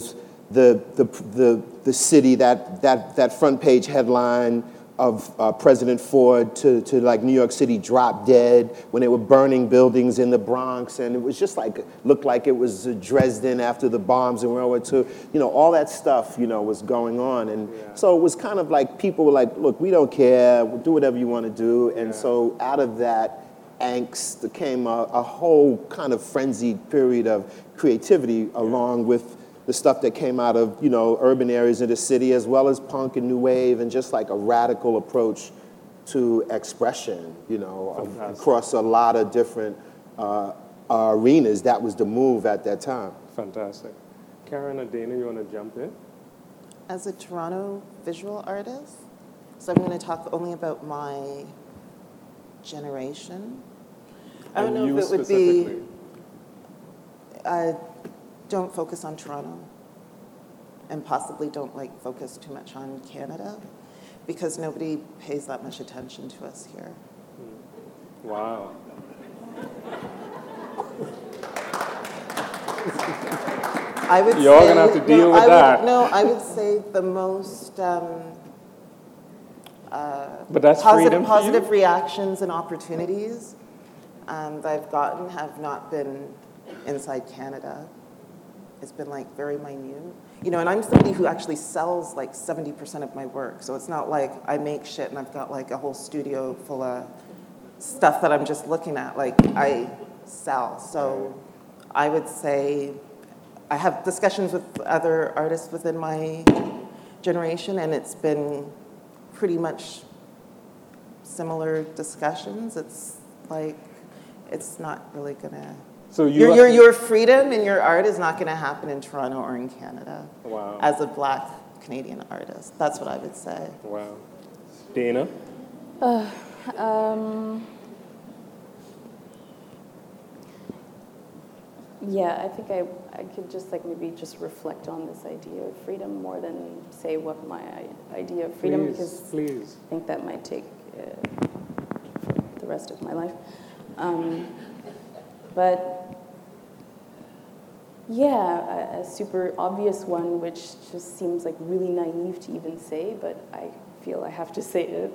city, that front page headline of President Ford to like New York City drop dead when they were burning buildings in the Bronx, and it was just like, looked like it was Dresden after the bombs in World War II. You know, all that stuff, you know, was going on. And so it was kind of like people were like, look, we don't care, we'll do whatever you want to do. And so out of that angst came a whole kind of frenzied period of creativity along with the stuff that came out of, you know, urban areas of the city, as well as punk and new wave, and just like a radical approach to expression, you know, across a lot of different arenas. That was the move at that time. Fantastic. Karen or Dana, you want to jump in? As a Toronto visual artist, so I'm going to talk only about my generation. I don't know if it would be, don't focus on Toronto, and possibly don't like focus too much on Canada, because nobody pays that much attention to us here. Wow. I would You're going to have to deal with that. I would say the most but that's positive reactions and opportunities that I've gotten have not been inside Canada. It's been like very minute. You know, and I'm somebody who actually sells like 70% of my work. So it's not like I make shit and I've got like a whole studio full of stuff that I'm just looking at. Like I sell. So I would say I have discussions with other artists within my generation, and it's been pretty much similar discussions. It's like, it's not really gonna... So your freedom and your art is not going to happen in Toronto or in Canada. Wow. As a Black Canadian artist, that's what I would say. Wow. Dana? Yeah, I think I could just like maybe just reflect on this idea of freedom more than say what my idea of freedom because I think that might take the rest of my life. But yeah, a super obvious one, which just seems like really naive to even say, but I feel I have to say it.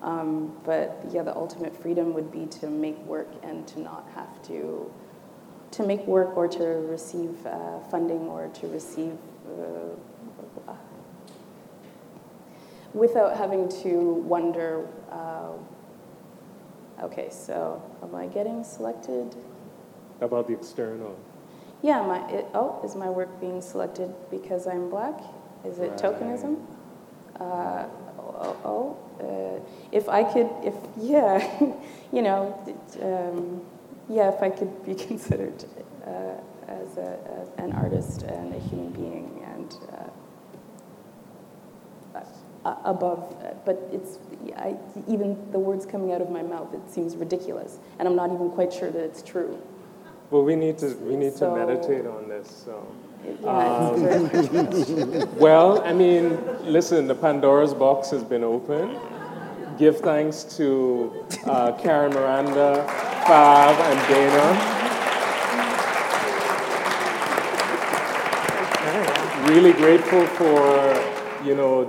But yeah, the ultimate freedom would be to make work and to not have to make work or to receive funding or to receive without having to wonder, okay, so am I getting selected? About the external. Yeah, is my work being selected because I'm Black? Is it tokenism? If I could, you know, if I could be considered as an artist and a human being and above, but it's even the words coming out of my mouth, it seems ridiculous, and I'm not even quite sure that it's true. Well, we need to meditate on this. So, well, I mean, listen, the Pandora's box has been opened. Give thanks to Karen Miranda, Fab, and Dana. Really grateful for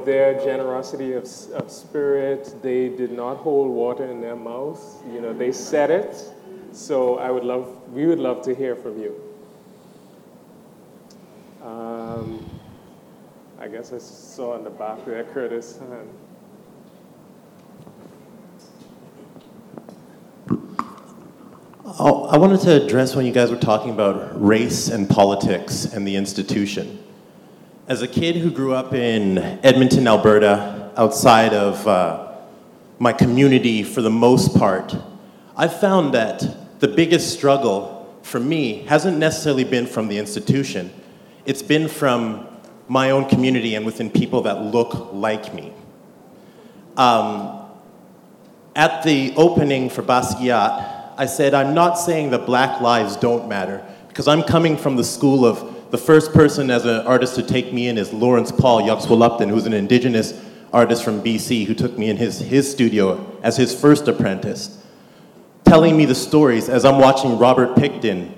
their generosity of spirit. They did not hold water in their mouth. You know, they said it. So we would love to hear from you. I guess I saw in the back there, Curtis. I wanted to address when you guys were talking about race and politics and the institution. As a kid who grew up in Edmonton, Alberta, outside of my community for the most part, I found that the biggest struggle for me hasn't necessarily been from the institution. It's been from my own community and within people that look like me. At the opening for Basquiat, I said, I'm not saying that Black lives don't matter, because I'm coming from the school of the first person as an artist to take me in is Lawrence Paul Yuxwelupton, who's an indigenous artist from BC who took me in his studio as his first apprentice, telling me the stories as I'm watching Robert Picton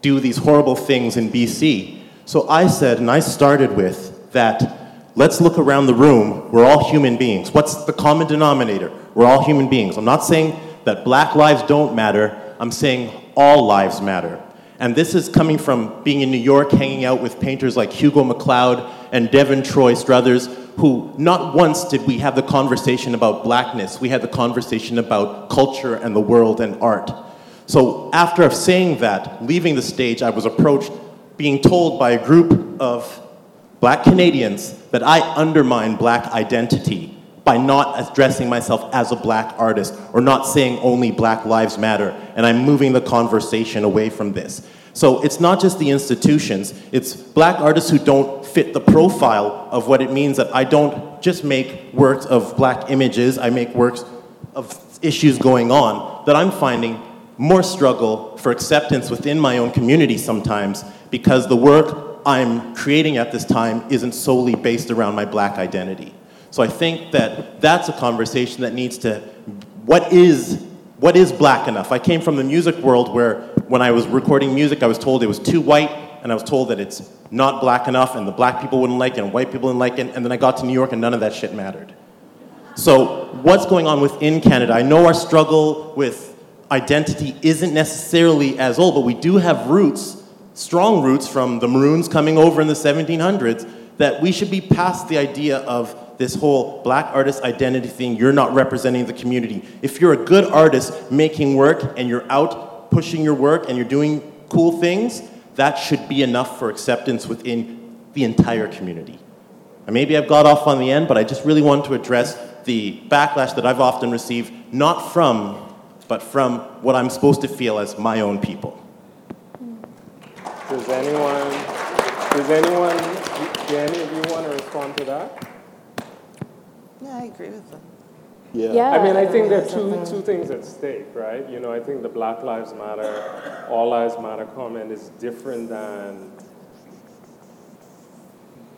do these horrible things in BC. So I said, and I started with that, let's look around the room, we're all human beings. What's the common denominator? We're all human beings. I'm not saying that Black lives don't matter, I'm saying all lives matter. And this is coming from being in New York, hanging out with painters like Hugo MacLeod and Devon Troy Struthers, who not once did we have the conversation about Blackness, we had the conversation about culture and the world and art. So after saying that, leaving the stage, I was approached, being told by a group of Black Canadians that I undermine Black identity by not addressing myself as a black artist or not saying only Black Lives Matter, and I'm moving the conversation away from this. So it's not just the institutions, it's black artists who don't fit the profile of what it means that I don't just make works of black images, I make works of issues going on, that I'm finding more struggle for acceptance within my own community sometimes because the work I'm creating at this time isn't solely based around my black identity. So I think that that's a conversation that needs to, what is black enough? I came from the music world where when I was recording music, I was told it was too white, and I was told that it's not black enough, and the black people wouldn't like it, and white people didn't like it, and then I got to New York, and none of that shit mattered. So what's going on within Canada? I know our struggle with identity isn't necessarily as old, but we do have roots, strong roots from the Maroons coming over in the 1700s, that we should be past the idea of this whole black artist identity thing, you're not representing the community. If you're a good artist making work and you're out pushing your work and you're doing cool things, that should be enough for acceptance within the entire community. And maybe I've got off on the end, but I just really wanted to address the backlash that I've often received, not from, but from what I'm supposed to feel as my own people. Does anyone, do any of you want to respond to that? Yeah, I agree with them. Yeah. I mean, I think there are two things at stake, right? You know, I think the Black Lives Matter, All Lives Matter comment is different than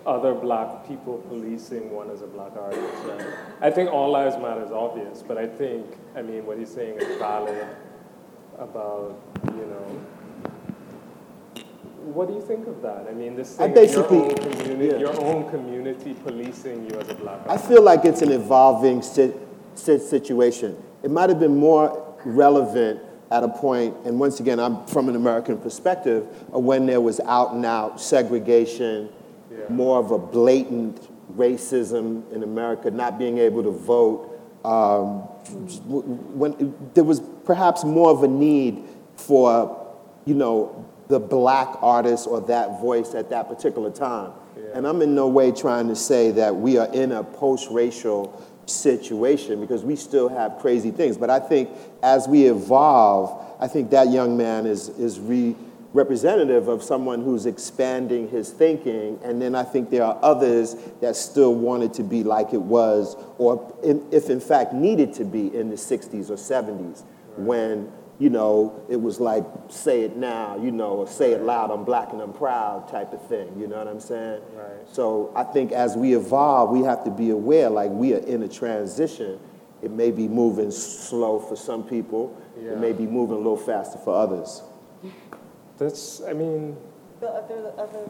other black people policing one as a black artist, right? I think All Lives Matter is obvious, but I think, I mean, what he's saying is valid about, you know, what do you think of that? I mean, this thing your own community policing you as a black artist. I feel like it's an evolving situation. It might have been more relevant at a point, and once again, I'm from an American perspective, of when there was out-and-out segregation, more of a blatant racism in America, not being able to vote. When there was perhaps more of a need for, you know, the black artist or that voice at that particular time. Yeah. And I'm in no way trying to say that we are in a post-racial situation because we still have crazy things. But I think as we evolve, I think that young man is representative of someone who's expanding his thinking. And then I think there are others that still want it to be like it was, or if in fact needed to be in the 60s or 70s, right, when, you know, it was like, say it now, you know, or say it loud, I'm black and I'm proud type of thing, you know what I'm saying? Right. So I think as we evolve, we have to be aware, like we are in a transition. It may be moving slow for some people, it may be moving a little faster for others. That's, I mean... The other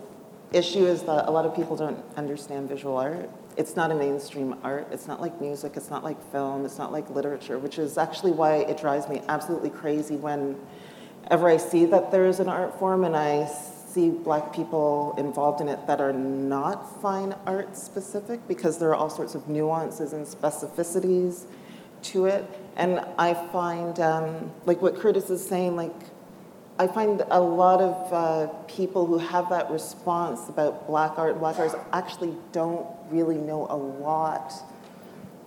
issue is that a lot of people don't understand visual art. It's not a mainstream art. It's not like music. It's not like film. It's not like literature, which is actually why it drives me absolutely crazy whenever I see that there is an art form and I see black people involved in it that are not fine art specific, because there are all sorts of nuances and specificities to it. And I find, like what Curtis is saying, like I find a lot of people who have that response about black artists actually don't really know a lot,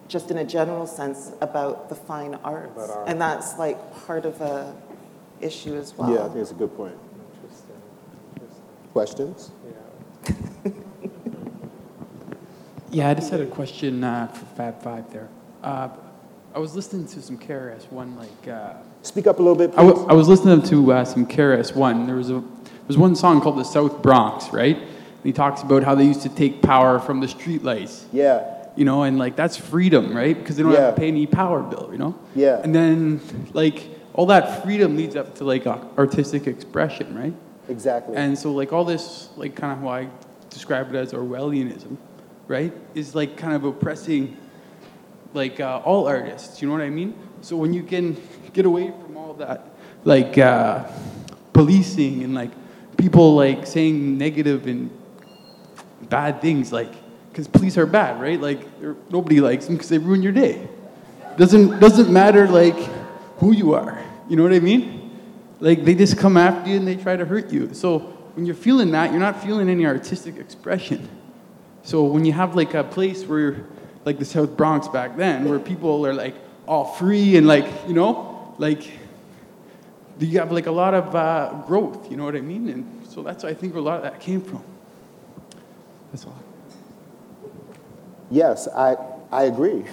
just in a general sense, about the fine arts. Art. And that's like part of a issue as well. Yeah, I think it's a good point. Interesting. Questions? Yeah. Yeah, I just had a question for Fab Five there. I was listening to some KRS-One, like... Speak up a little bit, please. I was listening to some KRS-One. There was one song called The South Bronx, right? And he talks about how they used to take power from the streetlights. Yeah. You know, and like that's freedom, right? Because they don't have to pay any power bill, you know? Yeah. And then like all that freedom leads up to like artistic expression, right? Exactly. And so like all this, like kind of how I describe it as Orwellianism, right? Is like kind of oppressing like all artists, you know what I mean? So when you can get away from all that, like policing and like people like saying negative and bad things, like because police are bad, right? Like nobody likes them because they ruin your day. Doesn't matter like who you are, you know what I mean? Like they just come after you and they try to hurt you. So when you're feeling that, you're not feeling any artistic expression. So when you have like a place where like the South Bronx back then, where people are like all free and like, you know, like you have like a lot of growth, you know what I mean? And so that's, I think, where a lot of that came from. That's all. Yes, I agree.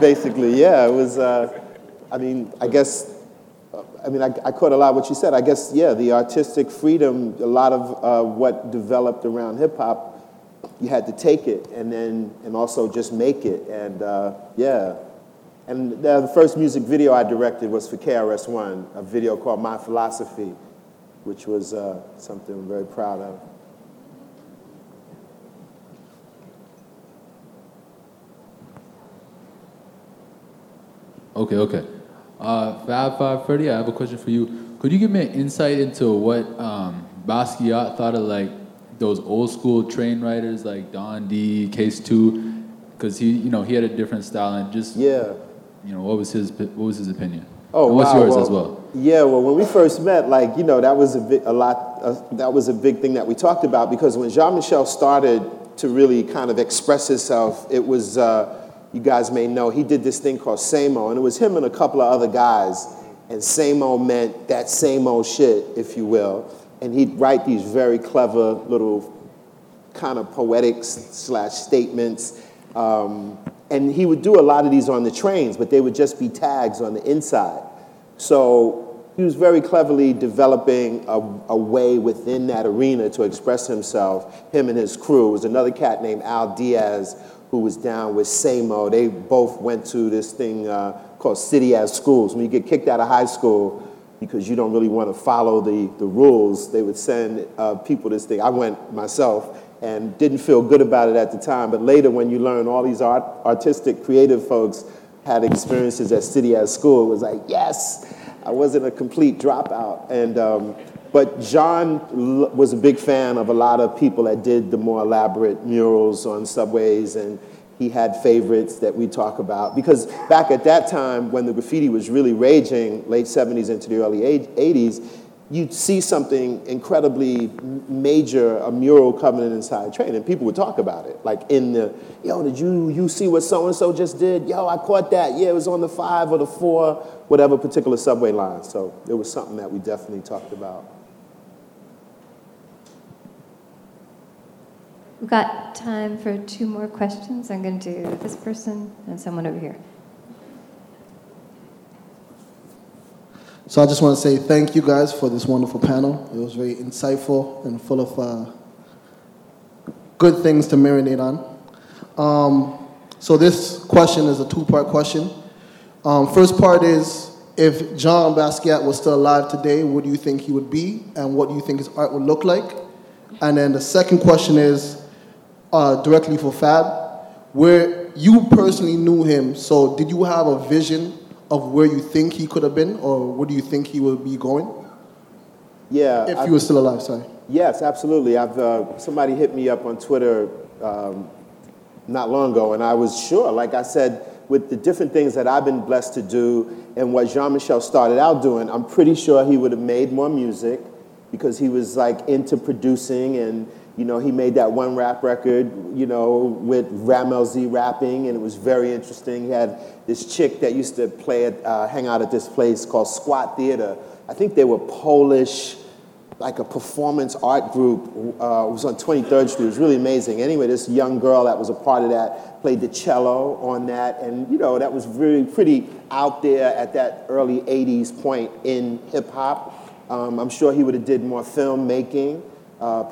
Basically, yeah, it was, I caught a lot of what you said. I guess, yeah, the artistic freedom, a lot of what developed around hip-hop, you had to take it and also just make it. And, yeah. And the first music video I directed was for KRS-One, a video called My Philosophy, which was something I'm very proud of. Okay. Fab Five Freddy, I have a question for you. Could you give me an insight into what Basquiat thought of like those old school train writers like Don D, Case 2, because he had a different style and just what was his opinion? Oh, and what's yours as well? Yeah, well, when we first met, like that was a big thing that we talked about, because when Jean-Michel started to really kind of express himself, it was. You guys may know, he did this thing called SAMO, and it was him and a couple of other guys. And SAMO meant that same old shit, if you will. And he'd write these very clever little kind of poetics / statements. And he would do a lot of these on the trains, but they would just be tags on the inside. So he was very cleverly developing a way within that arena to express himself, him and his crew. It was another cat named Al Diaz, who was down with SAMO. They both went to this thing called City as Schools. When you get kicked out of high school because you don't really want to follow the rules, they would send people this thing. I went myself and didn't feel good about it at the time, but later when you learn all these artistic, creative folks had experiences at City as School, it was like, yes, I wasn't a complete dropout. And but John was a big fan of a lot of people that did the more elaborate murals on subways, and he had favorites that we talk about. Because back at that time, when the graffiti was really raging, late 70s into the early 80s, you'd see something incredibly major, a mural coming inside a train, and people would talk about it. Like did you see what so-and-so just did? Yo, I caught that. Yeah, it was on the 5 or the 4, whatever particular subway line. So it was something that we definitely talked about. We've got time for 2 more questions. I'm going to do this person and someone over here. So I just want to say thank you guys for this wonderful panel. It was very insightful and full of good things to marinate on. So this question is a 2-part question. First part is, if Jean Basquiat was still alive today, what do you think he would be, and what do you think his art would look like? And then the second question is, directly for Fab, where you personally knew him, so did you have a vision of where you think he could have been, or where do you think he would be going? Yeah. If he was still alive, sorry. Yes, absolutely. Somebody hit me up on Twitter not long ago, and I was sure, like I said, with the different things that I've been blessed to do and what Jean-Michel started out doing, I'm pretty sure he would have made more music, because he was like into producing, and he made that one rap record, with Ramel Z rapping, and it was very interesting. He had this chick that used to hang out at this place called Squat Theater. I think they were Polish, like a performance art group. It was on 23rd Street. It was really amazing. Anyway, this young girl that was a part of that played the cello on that, and that was really pretty out there at that early 80s point in hip hop. I'm sure he would have did more filmmaking,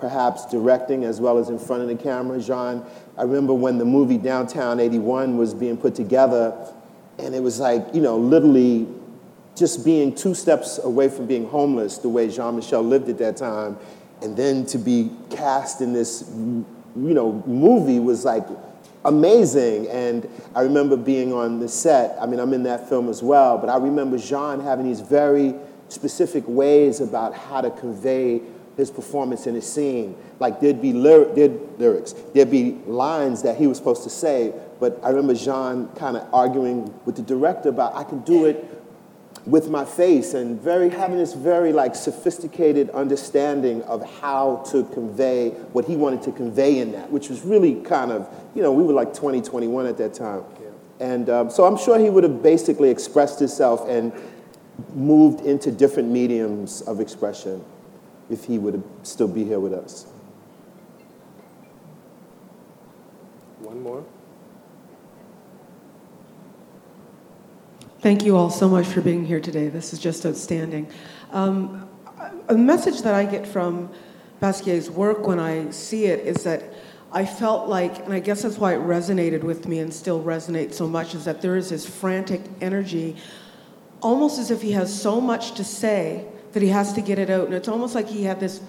perhaps directing as well as in front of the camera. Jean, I remember when the movie Downtown 81 was being put together, and it was like, literally just being 2 steps away from being homeless, the way Jean-Michel lived at that time, and then to be cast in this, movie was like amazing. And I remember being on the set. I mean, I'm in that film as well, but I remember Jean having these very specific ways about how to convey his performance in a scene. Like there'd be lines that he was supposed to say, but I remember Jean kind of arguing with the director about, I can do it with my face and having this very like sophisticated understanding of how to convey what he wanted to convey in that, which was really kind of, you know, we were like 20, 21 at that time. Yeah. And so I'm sure he would have basically expressed himself and moved into different mediums of expression if he would still be here with us. One more. Thank you all so much for being here today. This is just outstanding. A message that I get from Basquiat's work when I see it is that I felt like, and I guess that's why it resonated with me and still resonates so much, is that there is this frantic energy, almost as if he has so much to say that he has to get it out. And it's almost like he had this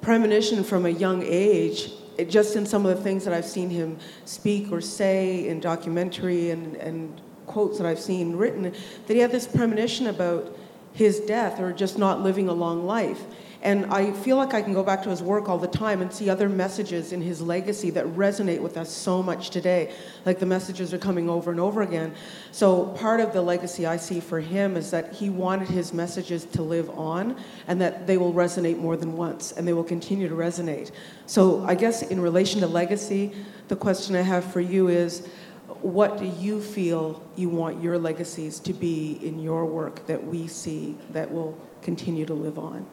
premonition from a young age, just in some of the things that I've seen him speak or say in documentary and quotes that I've seen written, that he had this premonition about his death or just not living a long life. And I feel like I can go back to his work all the time and see other messages in his legacy that resonate with us so much today. Like the messages are coming over and over again. So part of the legacy I see for him is that he wanted his messages to live on and that they will resonate more than once and they will continue to resonate. So I guess in relation to legacy, the question I have for you is, what do you feel you want your legacies to be in your work that we see that will continue to live on?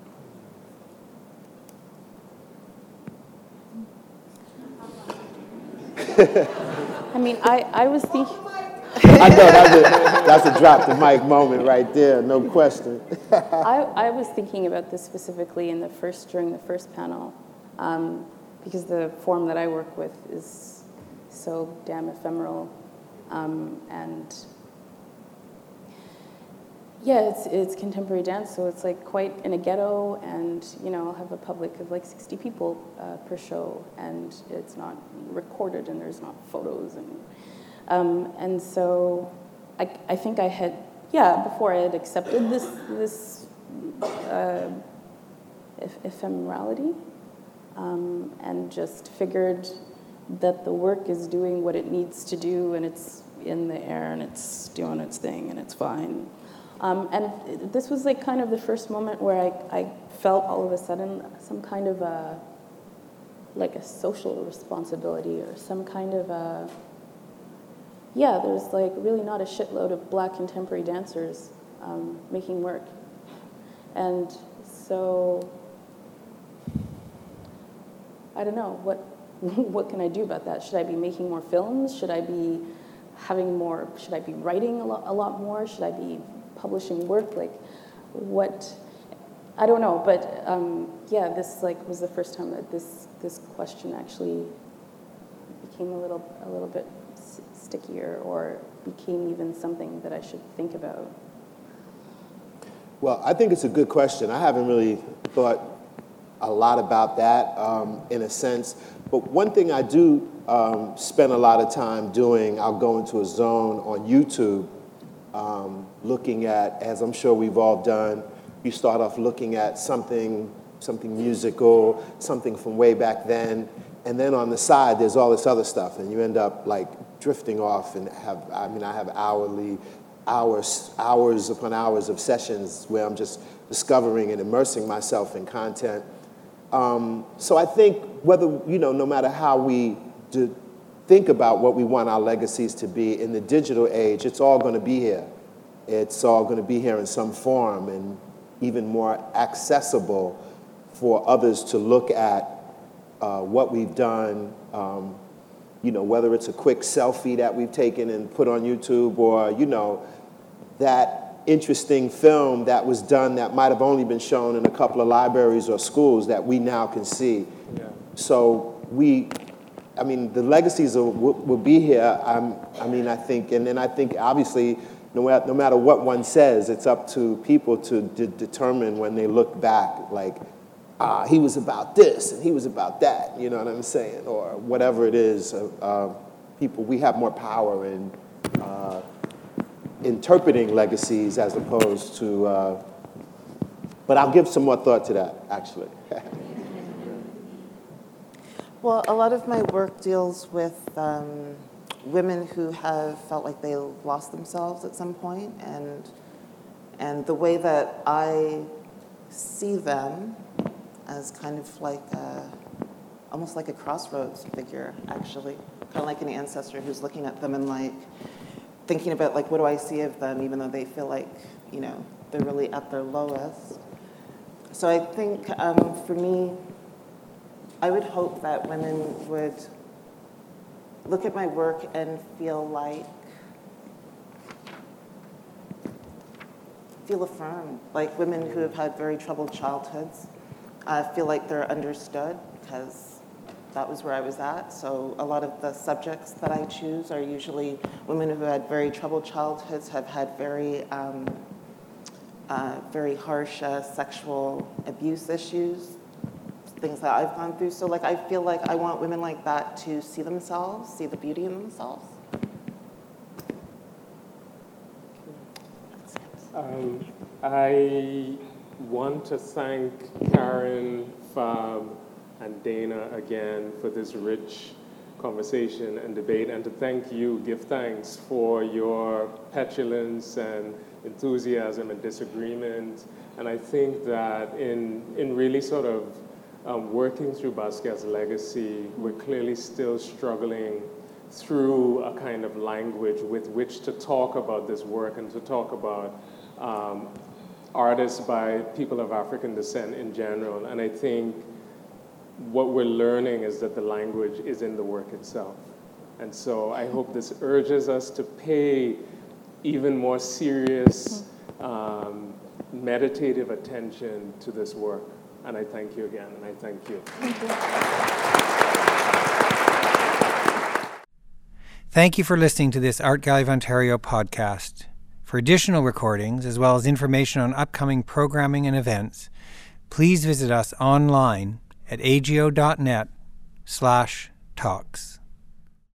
I mean, I was thinking. I know, that's a drop the mic moment right there, no question. I was thinking about this specifically during the first panel, because the form that I work with is so damn ephemeral, and yeah, it's contemporary dance, so it's like quite in a ghetto, and you know, I'll have a public of like 60 people per show, and it's not recorded, and there's not photos, and so I think I had before I had accepted this ephemerality, and just figured that the work is doing what it needs to do, and it's in the air, and it's doing its thing, and it's fine. And this was like kind of the first moment where I felt all of a sudden some kind of a social responsibility or some kind of there's like really not a shitload of black contemporary dancers making work. And so, I don't know, what can I do about that? Should I be making more films? Should I be should I be writing a lot more? Should I be publishing work, like what, I don't know, but this like was the first time that this question actually became a little bit stickier or became even something that I should think about. Well, I think it's a good question. I haven't really thought a lot about that in a sense, but one thing I do spend a lot of time doing, I'll go into a zone on YouTube looking at, as I'm sure we've all done, you start off looking at something musical, something from way back then, and then on the side there's all this other stuff, and you end up like drifting off and I have hours upon hours of sessions where I'm just discovering and immersing myself in content. So I think no matter how we do, think about what we want our legacies to be in the digital age, it's all going to be here. It's all going to be here in some form and even more accessible for others to look at what we've done, whether it's a quick selfie that we've taken and put on YouTube or, that interesting film that was done that might have only been shown in a couple of libraries or schools that we now can see. Yeah. So the legacies will be here. I think, and then I think obviously, no matter what one says, it's up to people to determine when they look back, like, he was about this and he was about that, you know what I'm saying? Or whatever it is, people, we have more power in interpreting legacies as opposed to, but I'll give some more thought to that, actually. Well, a lot of my work deals with women who have felt like they lost themselves at some point, and And the way that I see them as kind of like a, almost like a crossroads figure, actually, kind of like an ancestor who's looking at them and like thinking about like, what do I see of them, even though they feel like, you know, they're really at their lowest. So I think for me, I would hope that women would look at my work and feel like, feel affirmed. Like women who have had very troubled childhoods feel like they're understood, because that was where I was at. So a lot of the subjects that I choose are usually women who had very troubled childhoods, have had very harsh sexual abuse issues, things that I've gone through. So like I feel like I want women like that to see themselves, see the beauty in themselves. I want to thank Karen, Fab, and Dana again for this rich conversation and debate, and to thank you, give thanks for your petulance and enthusiasm and disagreement. And I think that in really sort of working through Basquiat's legacy, we're clearly still struggling through a kind of language with which to talk about this work and to talk about artists by people of African descent in general. And I think what we're learning is that the language is in the work itself. And so I hope this urges us to pay even more serious, meditative attention to this work. And I thank you again, and I thank you. Thank you for listening to this ArtGalley of Ontario podcast. For additional recordings, as well as information on upcoming programming and events, please visit us online at AGO.net/talks.